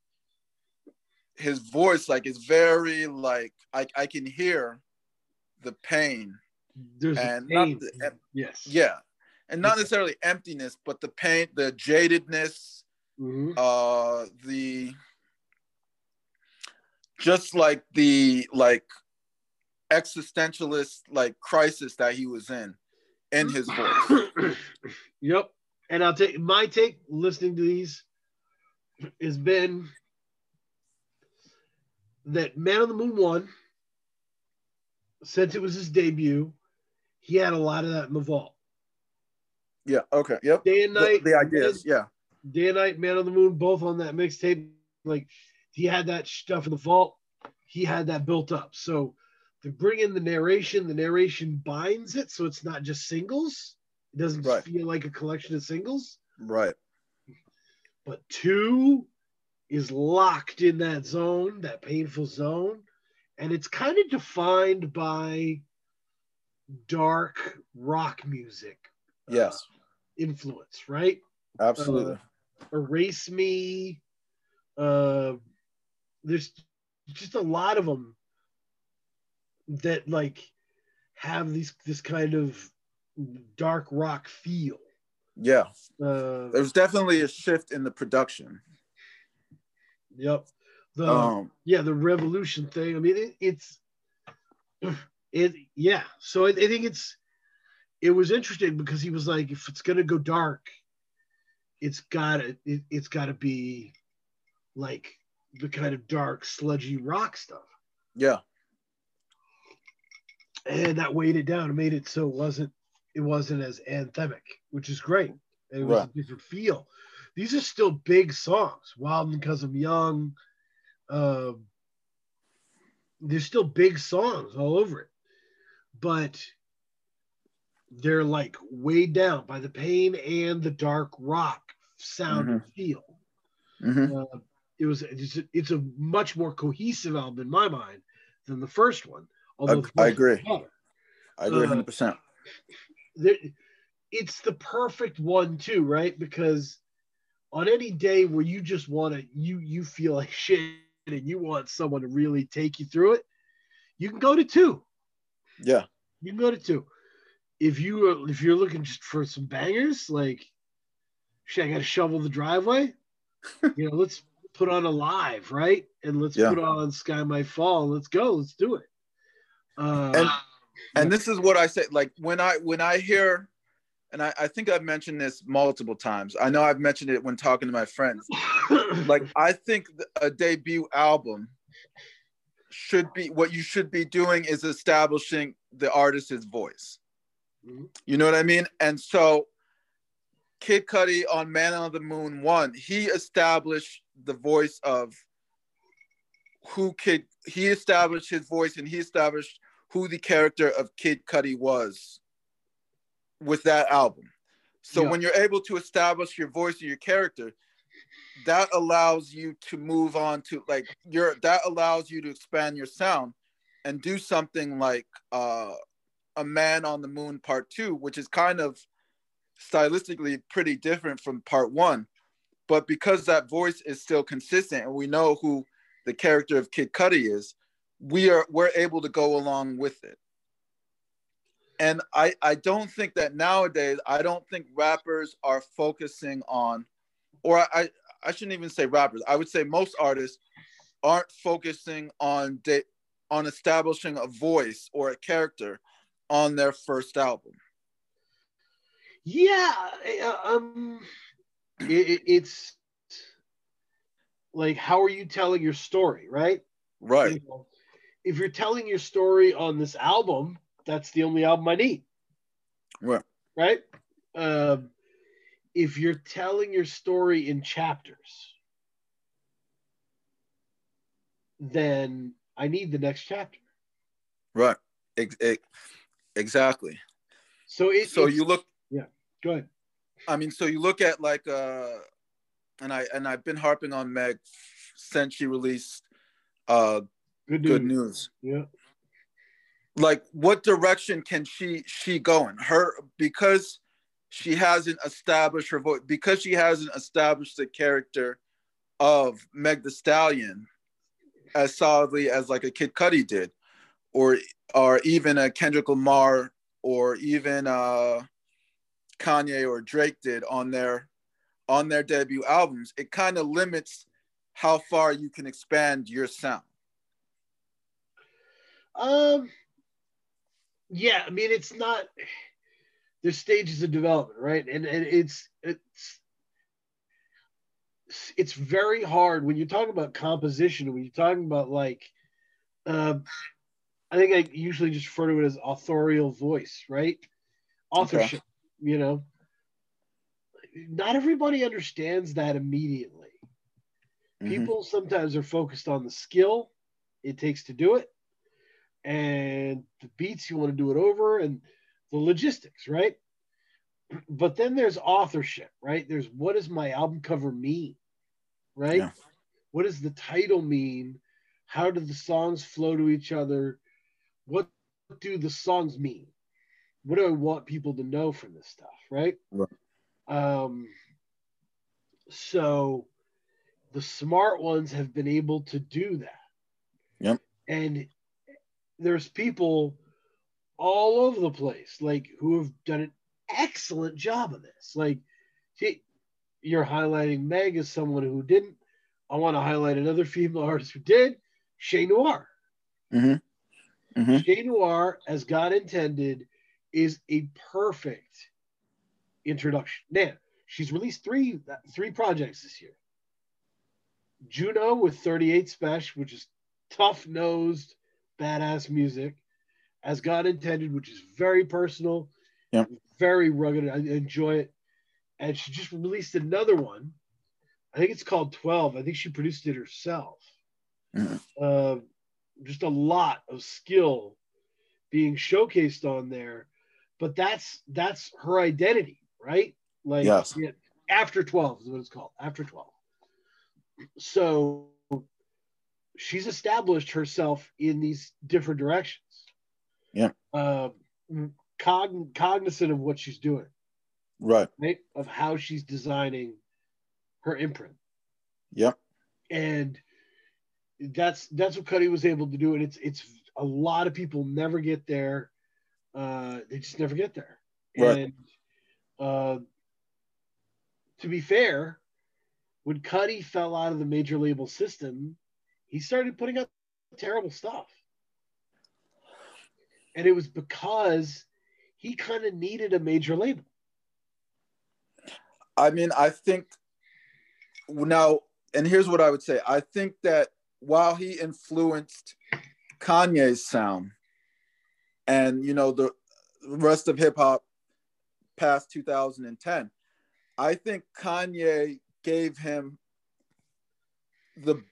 his voice, like, is very like, I can hear the pain. There's and pain. Not the, yes. Yeah. And not necessarily emptiness, but the pain, the jadedness, mm-hmm. the existentialist like crisis that he was in his voice. Yep. And I'll take my take listening to these has been that Man on the Moon 1, since it was his debut, he had a lot of that in the vault. Yeah, okay, yep. Day and Night. The ideas, yeah. Day and Night, Man on the Moon, both on that mixtape. Like, he had that stuff in the vault. He had that built up. So to bring in the narration binds it, so it's not just singles. It doesn't feel like a collection of singles. Right. But two is locked in that zone, that painful zone. And it's kind of defined by dark rock music. Yes. Influence, right? Absolutely. Erase Me. There's just a lot of them that like have this kind of dark rock feel. Yeah. There's definitely a shift in the production. Yep. The revolution thing. I mean, it's yeah. So I think it was interesting because he was like, if it's gonna go dark, it's gotta be like the kind of dark, sludgy rock stuff. Yeah. And that weighed it down. It made it so it wasn't as anthemic, which is great. And it was a different feel. These are still big songs. Wild and 'Cause I'm Young. There's still big songs all over it. But they're like weighed down by the pain and the dark rock sound mm-hmm. and feel. Mm-hmm. It's a much more cohesive album in my mind than the first one. Although I agree. I agree 100%. It's the perfect one too, right? Because on any day where you just want to, you feel like shit and you want someone to really take you through it, you can go to two. Yeah. You can go to two. If you're looking just for some bangers, like, shit, I got to shovel the driveway. You know, let's put on Alive, right? And let's put on Sky Might Fall. Let's go. Let's do it. And this is what I say. Like when I hear, and I think I've mentioned this multiple times. I know I've mentioned it when talking to my friends. Like I think a debut album should be, what you should be doing is establishing the artist's voice. Mm-hmm. You know what I mean? And so Kid Cudi on Man on the Moon 1, he established the voice of he established his voice and he established who the character of Kid Cudi was with that album. So when you're able to establish your voice and your character, that allows you to move on to like that allows you to expand your sound and do something like A Man on the Moon Part 2, which is kind of stylistically pretty different from Part 1. But because that voice is still consistent and we know who the character of Kid Cudi is, we're able to go along with it. And I don't think that nowadays, I don't think rappers are focusing on, or I shouldn't even say rappers. I would say most artists aren't focusing on on establishing a voice or a character on their first album? Yeah, it's like, how are you telling your story, right? Right. You know, if you're telling your story on this album, that's the only album I need. Right. Right? If you're telling your story in chapters, then I need the next chapter. Right. Exactly. Yeah, go ahead. I mean, so you look at like, and I've been harping on Meg since she released Good News. Yeah. Like, what direction can she go in? Because she hasn't established her voice, because she hasn't established the character of Meg Thee Stallion as solidly as like a Kid Cudi did, or even a Kendrick Lamar, or even Kanye or Drake did on their debut albums. It kind of limits how far you can expand your sound. Yeah, I mean, it's not, there's stages of development, right? And it's very hard when you're talking about composition, when you're talking about like, I think I usually just refer to it as authorial voice, right? Authorship, okay. You know? Not everybody understands that immediately. Mm-hmm. People sometimes are focused on the skill it takes to do it, and the beats you want to do it over, and the logistics, right? But then there's authorship, right? There's, what does my album cover mean, right? Yeah. What does the title mean? How do the songs flow to each other? What do the songs mean? What do I want people to know from this stuff, right? Right. So the smart ones have been able to do that. Yep. And there's people all over the place, like, who have done an excellent job of this. Like, you're highlighting Meg as someone who didn't. I want to highlight another female artist who did, Shay Noir. Mm-hmm. Mm-hmm. Shay Noir, as God intended, is a perfect introduction. Now, she's released three projects this year. Juno with 38 Special, which is tough-nosed, badass music. As God Intended, which is very personal, yep, very rugged. I enjoy it. And she just released another one. I think it's called 12. I think she produced it herself. Mm-hmm. Just a lot of skill being showcased on there. But that's her identity, right? Like, yes. Yeah, After 12 is what it's called. After 12. So she's established herself in these different directions. Yeah. Cognizant of what she's doing. Right? Of how she's designing her imprint. Yeah. And that's what Cudi was able to do. And it's a lot of people never get there. They just never get there. Right. And to be fair, when Cudi fell out of the major label system, he started putting out terrible stuff. And it was because he kind of needed a major label. I mean, I think now, and here's what I would say. I think that while he influenced Kanye's sound and, you know, the rest of hip hop past 2010, I think Kanye gave him the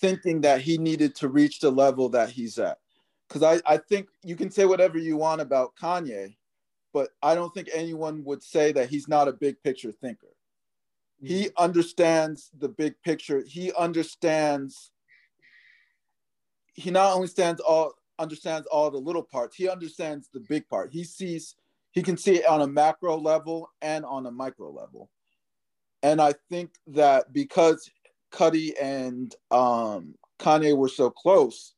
thinking that he needed to reach the level that he's at. Because I think you can say whatever you want about Kanye, but I don't think anyone would say that he's not a big picture thinker. Mm-hmm. He understands the big picture. He not only understands all the little parts, he understands the big part. He can see it on a macro level and on a micro level. And I think that because Cudi and Kanye were so close,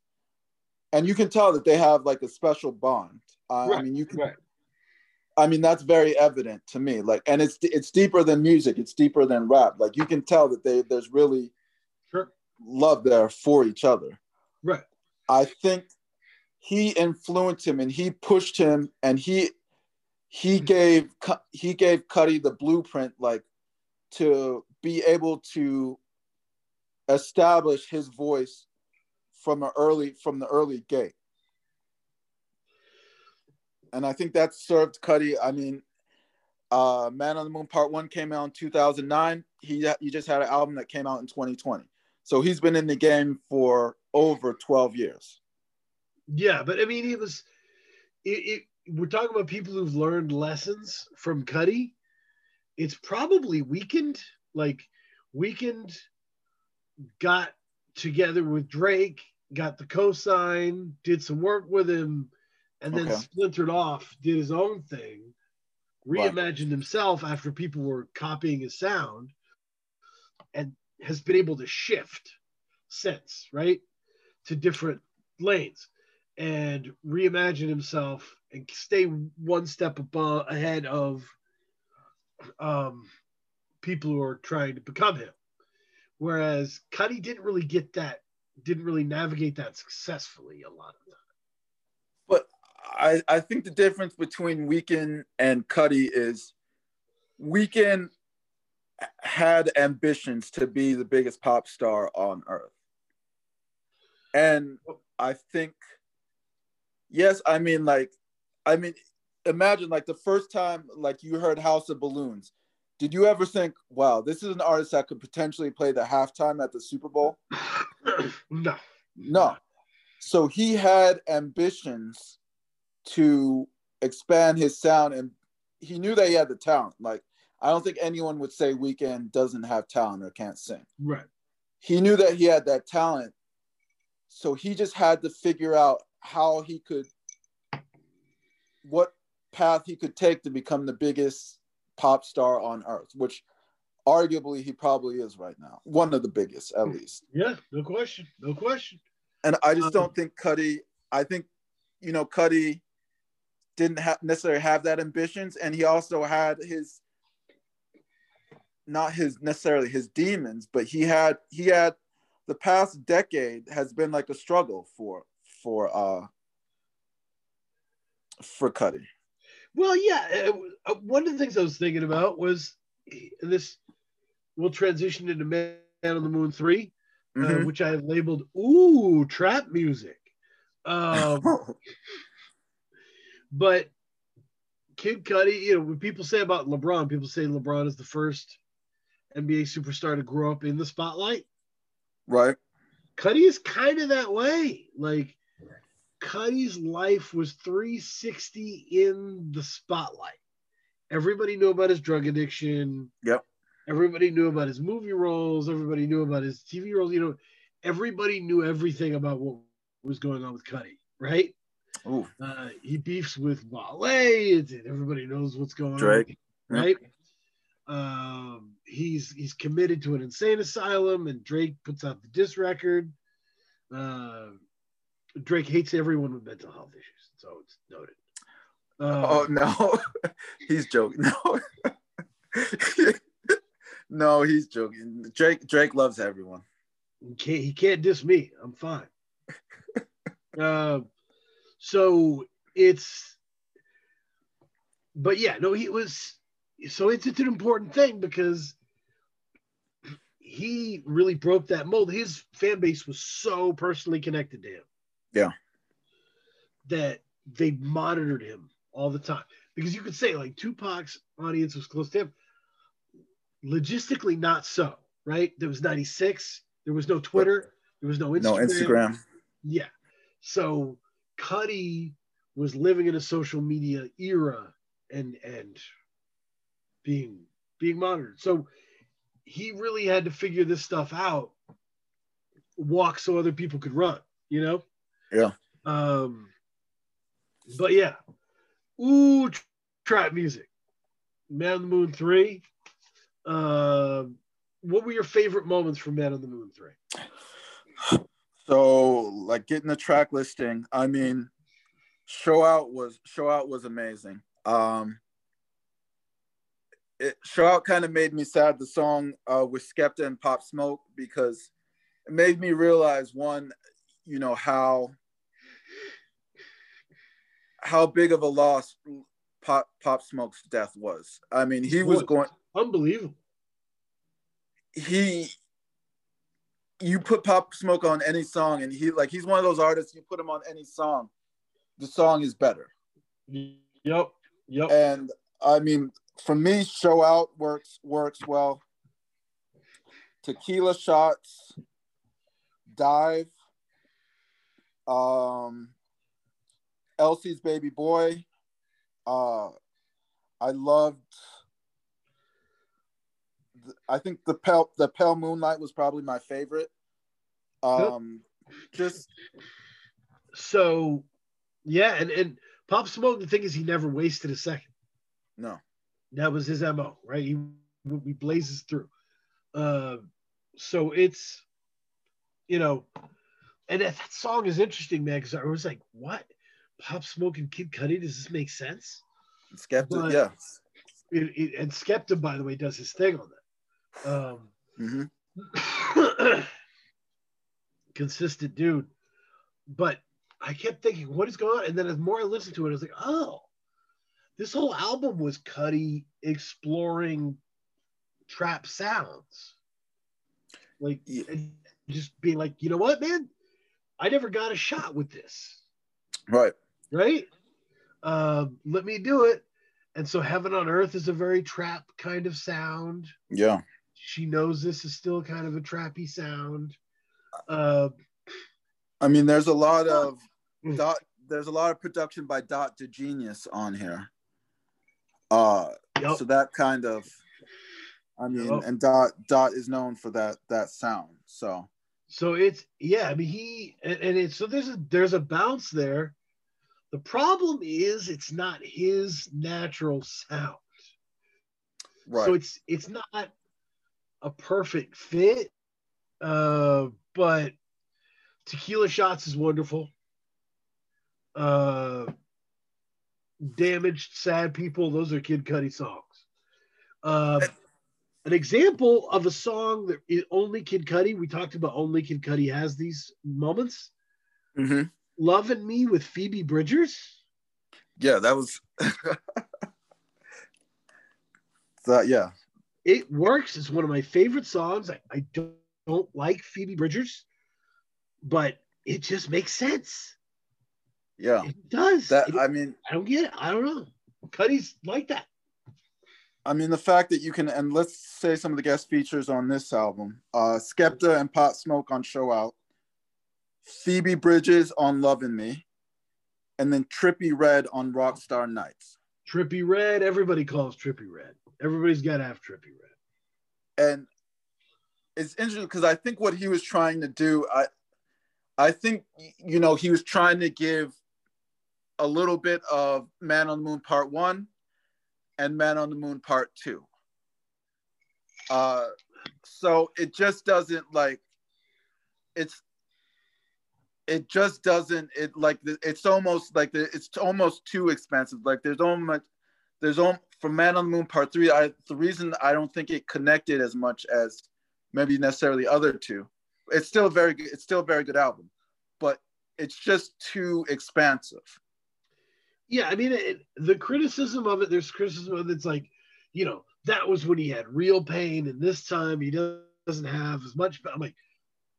and you can tell that they have like a special bond. Right, I mean, you can. Right. I mean, that's very evident to me. Like, and it's deeper than music. It's deeper than rap. Like, you can tell that there's really love there for each other. Right. I think he influenced him and he pushed him and he gave Cudi the blueprint, like, to be able to establish his voice from the early gate. And I think that served Cudi. I mean, Man on the Moon Part 1 came out in 2009. He just had an album that came out in 2020. So he's been in the game for over 12 years. Yeah, but I mean, we're talking about people who've learned lessons from Cudi. It's probably Weeknd. Like, Weeknd got together with Drake, got the cosign, did some work with him, and then splintered off, did his own thing, reimagined himself after people were copying his sound, and has been able to shift since, right, to different lanes and reimagine himself and stay one step ahead of people who are trying to become him. Whereas Cudi didn't really navigate that successfully a lot of the time. I think the difference between Weeknd and Cudi is Weeknd had ambitions to be the biggest pop star on earth. And I think, yes, I mean, imagine, like, the first time, like, you heard House of Balloons, did you ever think, wow, this is an artist that could potentially play the halftime at the Super Bowl? No. So he had ambitions to expand his sound, and he knew that he had the talent. Like, I don't think anyone would say Weeknd doesn't have talent or can't sing. Right. He knew that he had that talent. So he just had to figure out what path he could take to become the biggest pop star on earth, which arguably he probably is right now. One of the biggest, at least. Yeah, no question. And I just don't think Cudi didn't necessarily have that ambitions. And he also had not necessarily his demons, but he had the past decade has been like a struggle for Cudi. Well, yeah. One of the things I was thinking about was this, we'll transition into Man on the Moon 3, which I have labeled, ooh, trap music. But Kid Cudi, when people say about LeBron, people say LeBron is the first NBA superstar to grow up in the spotlight. Right. Cudi is kind of that way. Like, Cudi's life was 360 in the spotlight. Everybody knew about his drug addiction. Yep. Everybody knew about his movie roles. Everybody knew about his TV roles. Everybody knew everything about what was going on with Cudi, right? Oh, he beefs with Wale. Everybody knows what's going on, right? Yep. He's committed to an insane asylum, and Drake puts out the diss record. Drake hates everyone with mental health issues, so it's noted. Oh no, he's joking. No, he's joking. Drake loves everyone. He can't diss me. I'm fine. It's an important thing because he really broke that mold. His fan base was so personally connected to him. Yeah. That they monitored him all the time. Because you could say, like, Tupac's audience was close to him. Logistically, not so, right? There was 96. There was no Twitter. There was no Instagram. Yeah. So Cudi was living in a social media era and being monitored. So he really had to figure this stuff out, walk so other people could run, Yeah. But yeah. Ooh, trap music. Man on the Moon 3. What were your favorite moments from Man on the Moon 3? So, like, getting the track listing, I mean, Show Out was amazing. Show Out kind of made me sad, the song with Skepta and Pop Smoke, because it made me realize, one, how how big of a loss Pop Smoke's death was. I mean, he was going unbelievable. You put Pop Smoke on any song, and he's one of those artists. You put him on any song, the song is better. Yep. And I mean, for me, Show Out works well. Tequila Shots, Dive, Elsie's Baby Boy. I loved. I think the Pale Moonlight was probably my favorite. And Pop Smoke. The thing is, he never wasted a second. No, that was his MO, right? He blazes through. So it's, and that song is interesting, man. Because I was like, what? Pop Smoke and Kid Cudi, does this make sense? Skepta, yeah. And Skepta, by the way, does his thing on that. Consistent dude. But I kept thinking, what is going on? And then the more I listened to it, I was like, oh, this whole album was Cudi exploring trap sounds. Like, yeah. And just being like, you know what, man? I never got a shot with this. Right? Let me do it. And so Heaven on Earth is a very trap kind of sound. Yeah. She Knows This is still kind of a trappy sound. I mean, there's a lot of production by Dot the Genius on here. So that kind of, and Dot is known for that sound. So it's, there's a bounce there. The problem is it's not his natural sound. Right. So it's not a perfect fit. But Tequila Shots is wonderful. Damaged, Sad People, those are Kid Cudi songs. An example of a song that is only Kid Cudi, we talked about only Kid Cudi has these moments. Mm-hmm. Loving Me with Phoebe Bridgers. Yeah, that was. Yeah. It works. It's one of my favorite songs. I don't like Phoebe Bridgers, but it just makes sense. Yeah. It does. I don't get it. I don't know. Cudi's like that. I mean, the fact that you can, and let's say some of the guest features on this album, Skepta and Pop Smoke on Show Out, Phoebe Bridgers on Lovin' Me, and then Trippie Redd on Rockstar Nights. Trippie Redd, everybody calls Trippie Redd. Everybody's got to have Trippie Redd. And it's interesting because I think what he was trying to do, I think, he was trying to give a little bit of Man on the Moon Part 1 and Man on the Moon Part 2. So it just doesn't it's almost too expensive. Like for Man on the Moon Part 3, the reason I don't think it connected as much as maybe necessarily other two. It's still a very good album, but it's just too expansive. Yeah, I mean, there's criticism of it. It's like, that was when he had real pain and this time he doesn't have as much. I'm like,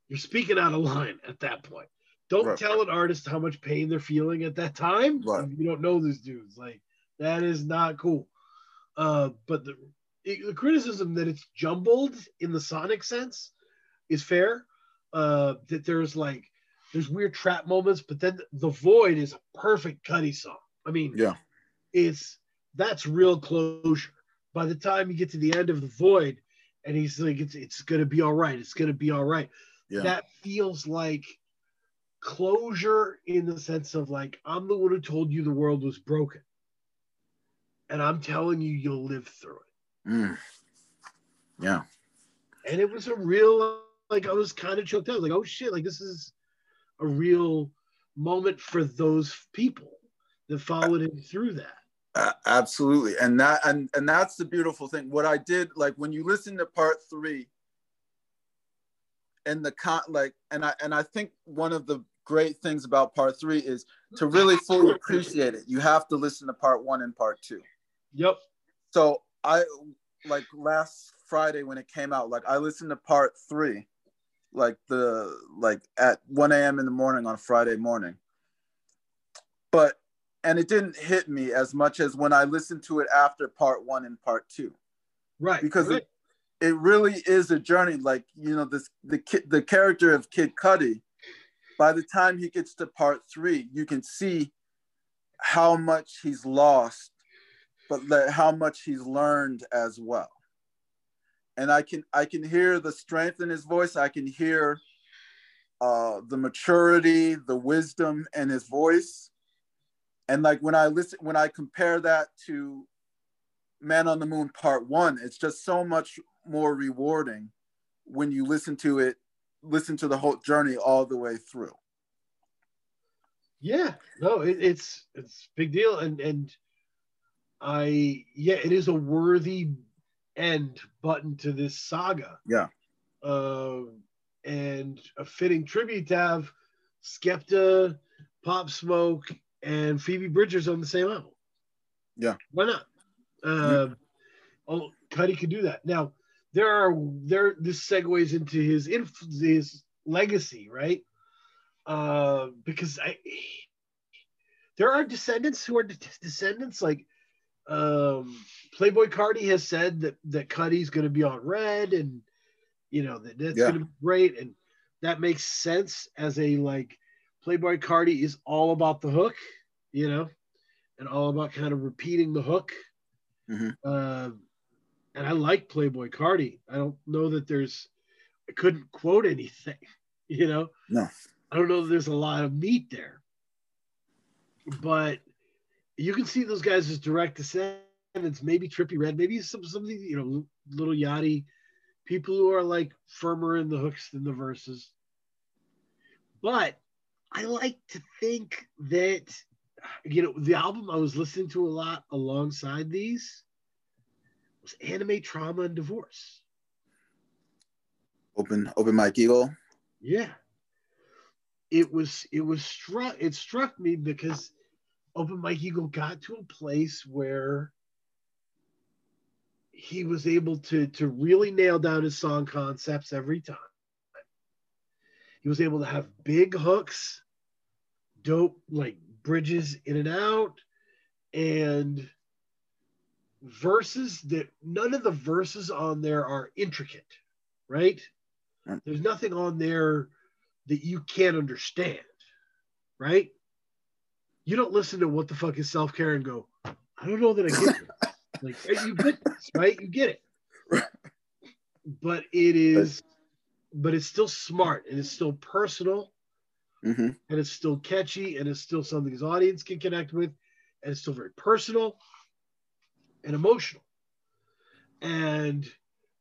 you're speaking out of line at that point. Don't tell an artist how much pain they're feeling at that time. Right. You don't know these dudes. Like, that is not cool. But the criticism that it's jumbled in the sonic sense is fair. That there's weird trap moments, but then The Void is a perfect Cudi song. I mean, that's real closure. By the time you get to the end of The Void, and he's like, it's going to be all right. It's going to be all right. Yeah. That feels like closure in the sense of I'm the one who told you the world was broken, and I'm telling you you'll live through it. Yeah. And it was a real, I was kind of choked up, oh shit, this is a real moment for those people that followed him through that. Absolutely. And that and that's the beautiful thing. What I did, when you listen to Part 3, and I think one of the great things about part three is to really fully appreciate it, you have to listen to part one and part two. Yep. So I, like last Friday when it came out, like I listened to part three, like at 1 a.m. in the morning on Friday morning. But, and it didn't hit me as much as when I listened to it after part one and part two. Right. Because right. It really is a journey. Like, you know, this, the character of Kid Cudi, by the time he gets to part three, you can see how much he's lost, but how much he's learned as well. And I can hear the strength in his voice. I can hear the maturity, the wisdom in his voice. And like when I compare that to Man on the Moon Part One, it's just so much more rewarding when you listen to it, listen to the whole journey all the way through. Yeah, no, it's a big deal. And I, yeah, it is a worthy end button to this saga. Yeah. And a fitting tribute to have Skepta, Pop Smoke, and Phoebe Bridgers on the same album. Yeah. Why not? Oh, Cudi could do that. Now, this segues into his legacy, right? Because there are descendants who are descendants. Like Playboy Cardi has said that Cudi's going to be on Red, and you know that's going to be great, and that makes sense as a like Playboy Cardi is all about the hook, you know, and all about kind of repeating the hook. Mm-hmm. And I like Playboy Cardi. I don't know that I couldn't quote anything, you know? No. I don't know that there's a lot of meat there. But you can see those guys as direct descendants, maybe Trippie Redd, maybe some of these, you know, Little Yachty, people who are like firmer in the hooks than the verses. But I like to think that, you know, the album I was listening to a lot alongside these was Anime, Trauma, and Divorce. Open Mike Eagle. Yeah. It struck me because Open Mike Eagle got to a place where he was able to really nail down his song concepts every time. He was able to have big hooks, dope, like, bridges in and out, and verses that none of the verses on there are intricate, right? There's nothing on there that you can't understand, right? You don't listen to What the Fuck Is Self-Care and go, I don't know that I get it. Like, you get this, right? You get it. But it's still smart, and it's still personal. Mm-hmm. And it's still catchy, and it's still something his audience can connect with, and it's still very personal and emotional. And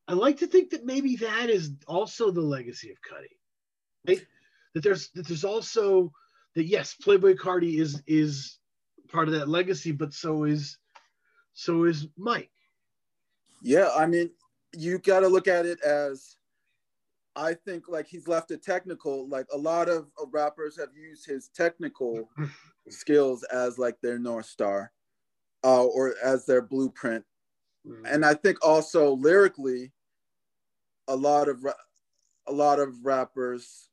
I like to think that maybe that is also the legacy of Cudi, right? That there's also that, yes, Playboy Cardi is part of that legacy, but so is Mike. Yeah, I mean, you got to look at it as, I think, like, he's left a technical, like a lot of rappers have used his technical skills as like their North Star or as their blueprint. Mm-hmm. And I think also lyrically, a lot of rappers,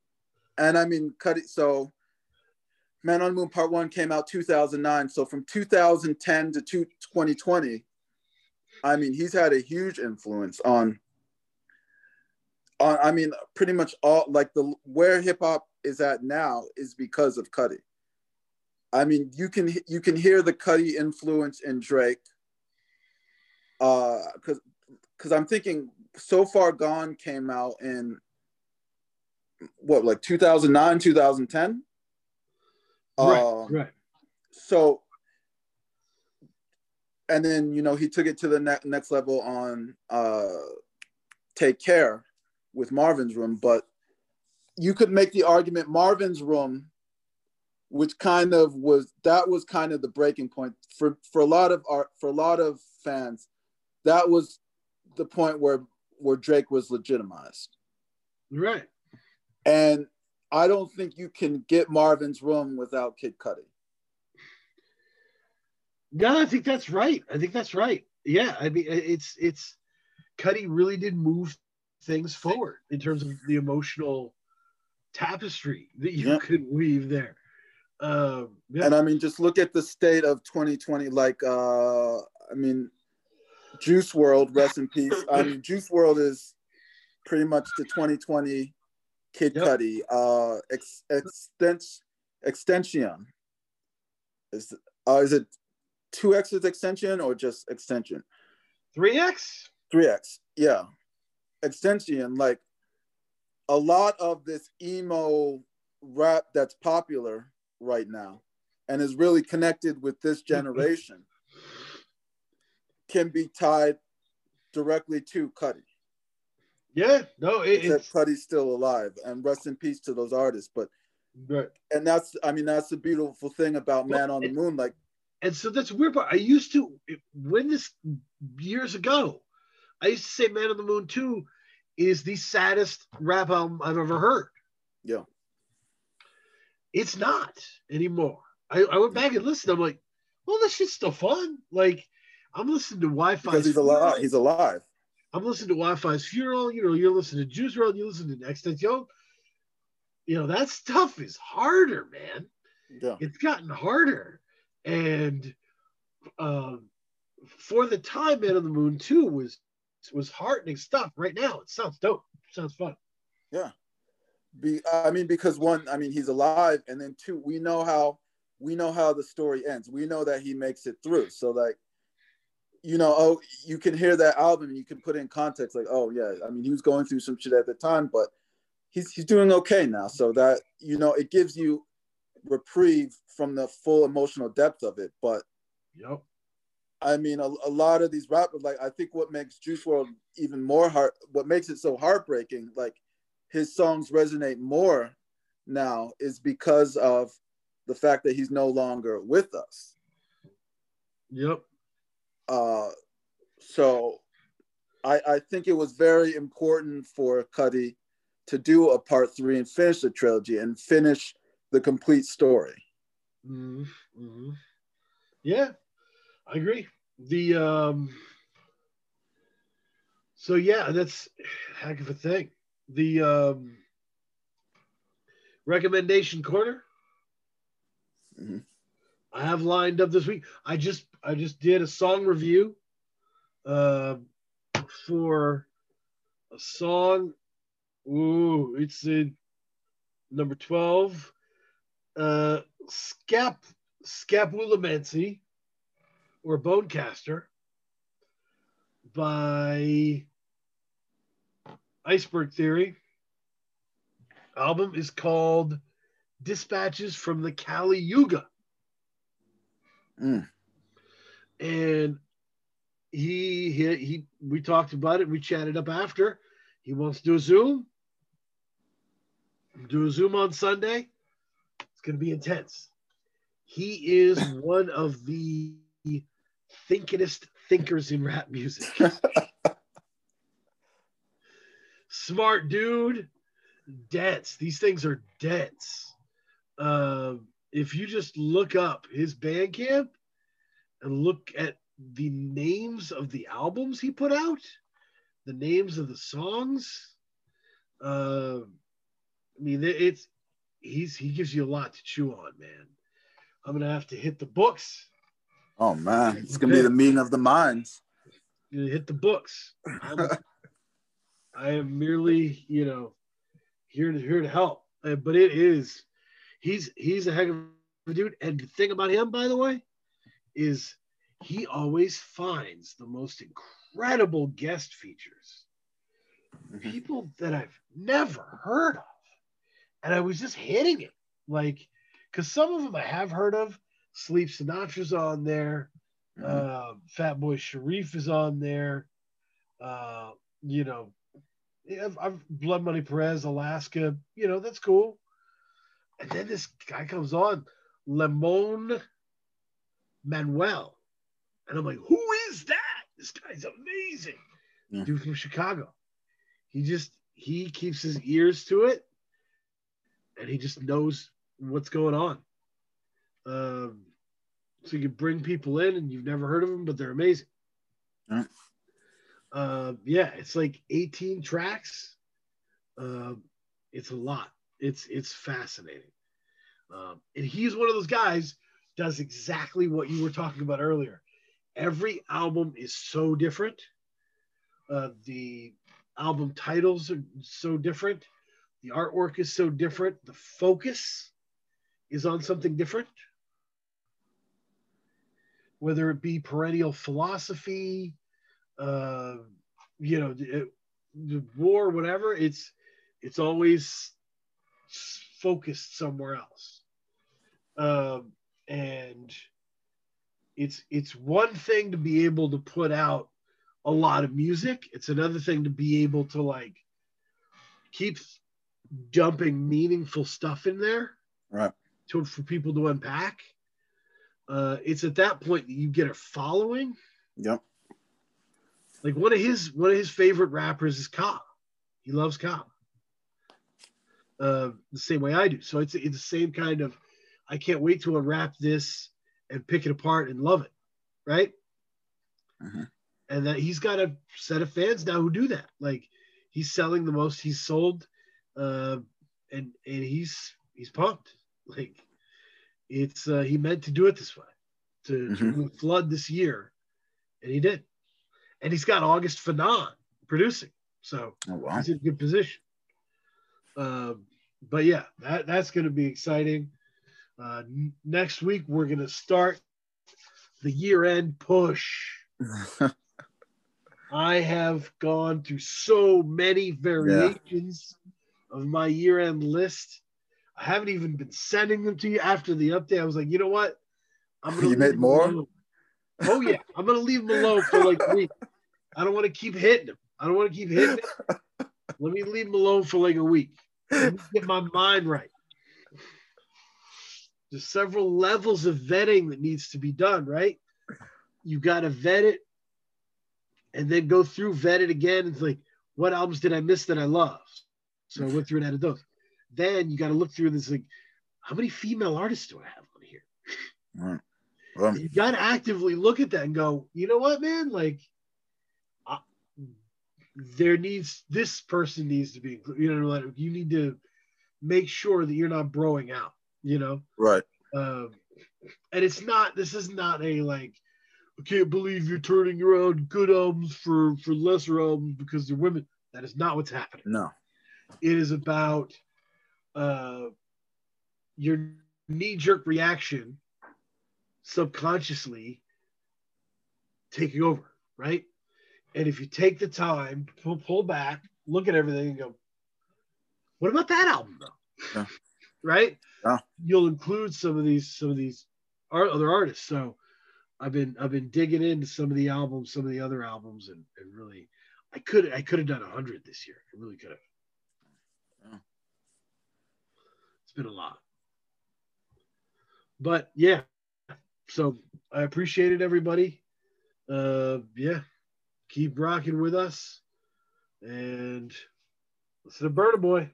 and I mean, Cudi, so Man on the Moon Part 1 came out 2009. So from 2010 to 2020, I mean, he's had a huge influence on, I mean, pretty much all, like, where hip hop is at now is because of Cudi. I mean, you can hear the Cudi influence in Drake. Because I'm thinking So Far Gone came out in what, like 2009, 2010? Right. So, and then, you know, he took it to the next level on Take Care with Marvin's Room, but you could make the argument Marvin's Room, which kind of was the breaking point for a lot of art, for a lot of fans. That was the point where Drake was legitimized. Right. And I don't think you can get Marvin's Room without Kid Cudi. No, I think that's right. I think that's right. Yeah, I mean, it's Cudi really did move things forward in terms of the emotional tapestry that you could weave there. And I mean, just look at the state of 2020. Like, I mean, Juice WRLD, rest in peace. I mean, Juice WRLD is pretty much the 2020 Kid Cudi. Extension is it 2X's extension or just extension? 3X? 3X, yeah. Extension, like a lot of this emo rap that's popular right now and is really connected with this generation can be tied directly to Cudi. Yeah, no, it's Cudi's still alive, and rest in peace to those artists. But and that's, I mean, that's the beautiful thing about Man on the Moon. Like, and so that's a weird part. I used to, when this years ago, I used to say Man on the Moon 2 is the saddest rap album I've ever heard. Yeah. It's not anymore. I went back and listened. I'm like, well, that shit's still fun. Like, I'm listening to Wi-Fi. Because he's alive. He's alive. I'm listening to Wi-Fi's Funeral. You know, you're listening to Juice WRLD. You listen to Extension. You know, that stuff is harder, man. Yeah. It's gotten harder. And for the time, Man on the Moon 2 was heartening stuff. Right now, it sounds dope. It sounds fun. Yeah. I mean, because one, I mean, he's alive, and then two, we know how the story ends. We know that he makes it through. So like, you know, oh, you can hear that album and you can put it in context, like, oh yeah, I mean, he was going through some shit at the time, but he's doing okay now. So that, you know, it gives you reprieve from the full emotional depth of it. But I mean, a lot of these rappers, like, I think what makes Juice WRLD even more what makes it so heartbreaking, like, his songs resonate more now is because of the fact that he's no longer with us. Yep. So I think it was very important for Cudi to do a part 3 and finish the trilogy and finish the complete story. Mm-hmm. Yeah, I agree. The so yeah, that's a heck of a thing. The recommendation corner I have lined up this week. I just did a song review for a song. Ooh, it's in number 12. Scapulomancy or Bonecaster by Iceberg Theory. Album is called Dispatches from the Kali Yuga. And he we talked about it, we chatted up after. He wants to do a Zoom on Sunday. It's going to be intense. He is one of the thinkingest thinkers in rap music. Smart dude, dense. These things are dense. If you just look up his Bandcamp and look at the names of the albums he put out, the names of the songs, I mean, he gives you a lot to chew on, man. I'm gonna have to hit the books. Oh man, it's gonna be the meeting of the minds. You hit the books. I am merely, you know, here to help. But it is, he's a heck of a dude. And the thing about him, by the way, is he always finds the most incredible guest features. People that I've never heard of. And I was just hitting it. Like, because some of them I have heard of. Sleep Sinatra's on there. Fatboy Sharif is on there. You know, I've Blood Money Perez, Alaska, you know, that's cool. And then this guy comes on, Lemon Manuel. And I'm like, who is that? This guy's amazing. Yeah. Dude from Chicago. He keeps his ears to it. and he just knows what's going on. So you can bring people in, and you've never heard of them, but they're amazing. All right. Yeah, it's like 18 tracks. It's a lot. It's fascinating. And he's one of those guys does exactly what you were talking about earlier. Every album is so different. The album titles are so different. The artwork is so different. The focus is on something different. Whether it be perennial philosophy, you know, the war, whatever, it's always focused somewhere else. And it's one thing to be able to put out a lot of music. It's another thing to be able to like keep dumping meaningful stuff in there, right? For people to unpack. It's at that point that you get a following. Yep. Like one of his favorite rappers is Cobb. He loves Cobb. The same way I do. So it's the same kind of, I can't wait to unwrap this and pick it apart and love it, right? Uh-huh. And that he's got a set of fans now who do that. Like he's selling the most he's sold, and he's pumped. Like it's he meant to do it this way, to flood this year, and he did. And he's got August Fanon producing, so he's in a good position. But yeah, that's going to be exciting. Next week we're going to start the year-end push. I have gone through so many variations of my year-end list. I haven't even been sending them to you after the update. I was like, you know what? I'm gonna make more. Oh yeah, I'm gonna leave them alone for like a week. I don't want to keep hitting them. Let me leave them alone for like a week. Let me get my mind right. There's several levels of vetting that needs to be done, right? You got to vet it and then go through, vet it again. It's like, what albums did I miss that I love? So I went through and added those. Then you got to look through this, like, how many female artists do I have on here? Right. Well, you got to actively look at that and go, you know what, man? Like, this person needs to be included. You know, you need to make sure that you're not broing out, you know? Right. And this is not a like, I can't believe you're turning around good albums for lesser albums because they're women. That is not what's happening. No. It is about your knee-jerk reaction subconsciously taking over, right? And if you take the time, pull back, look at everything and go, what about that album though? Yeah. Right? Yeah. You'll include some of these other artists. So I've been digging into some of the other albums, and really I could have done 100 this year. I really could have. Yeah. It's been a lot. But yeah. So I appreciate it, everybody. Yeah. Keep rocking with us. And listen to Burna Boy.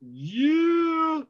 Yeah.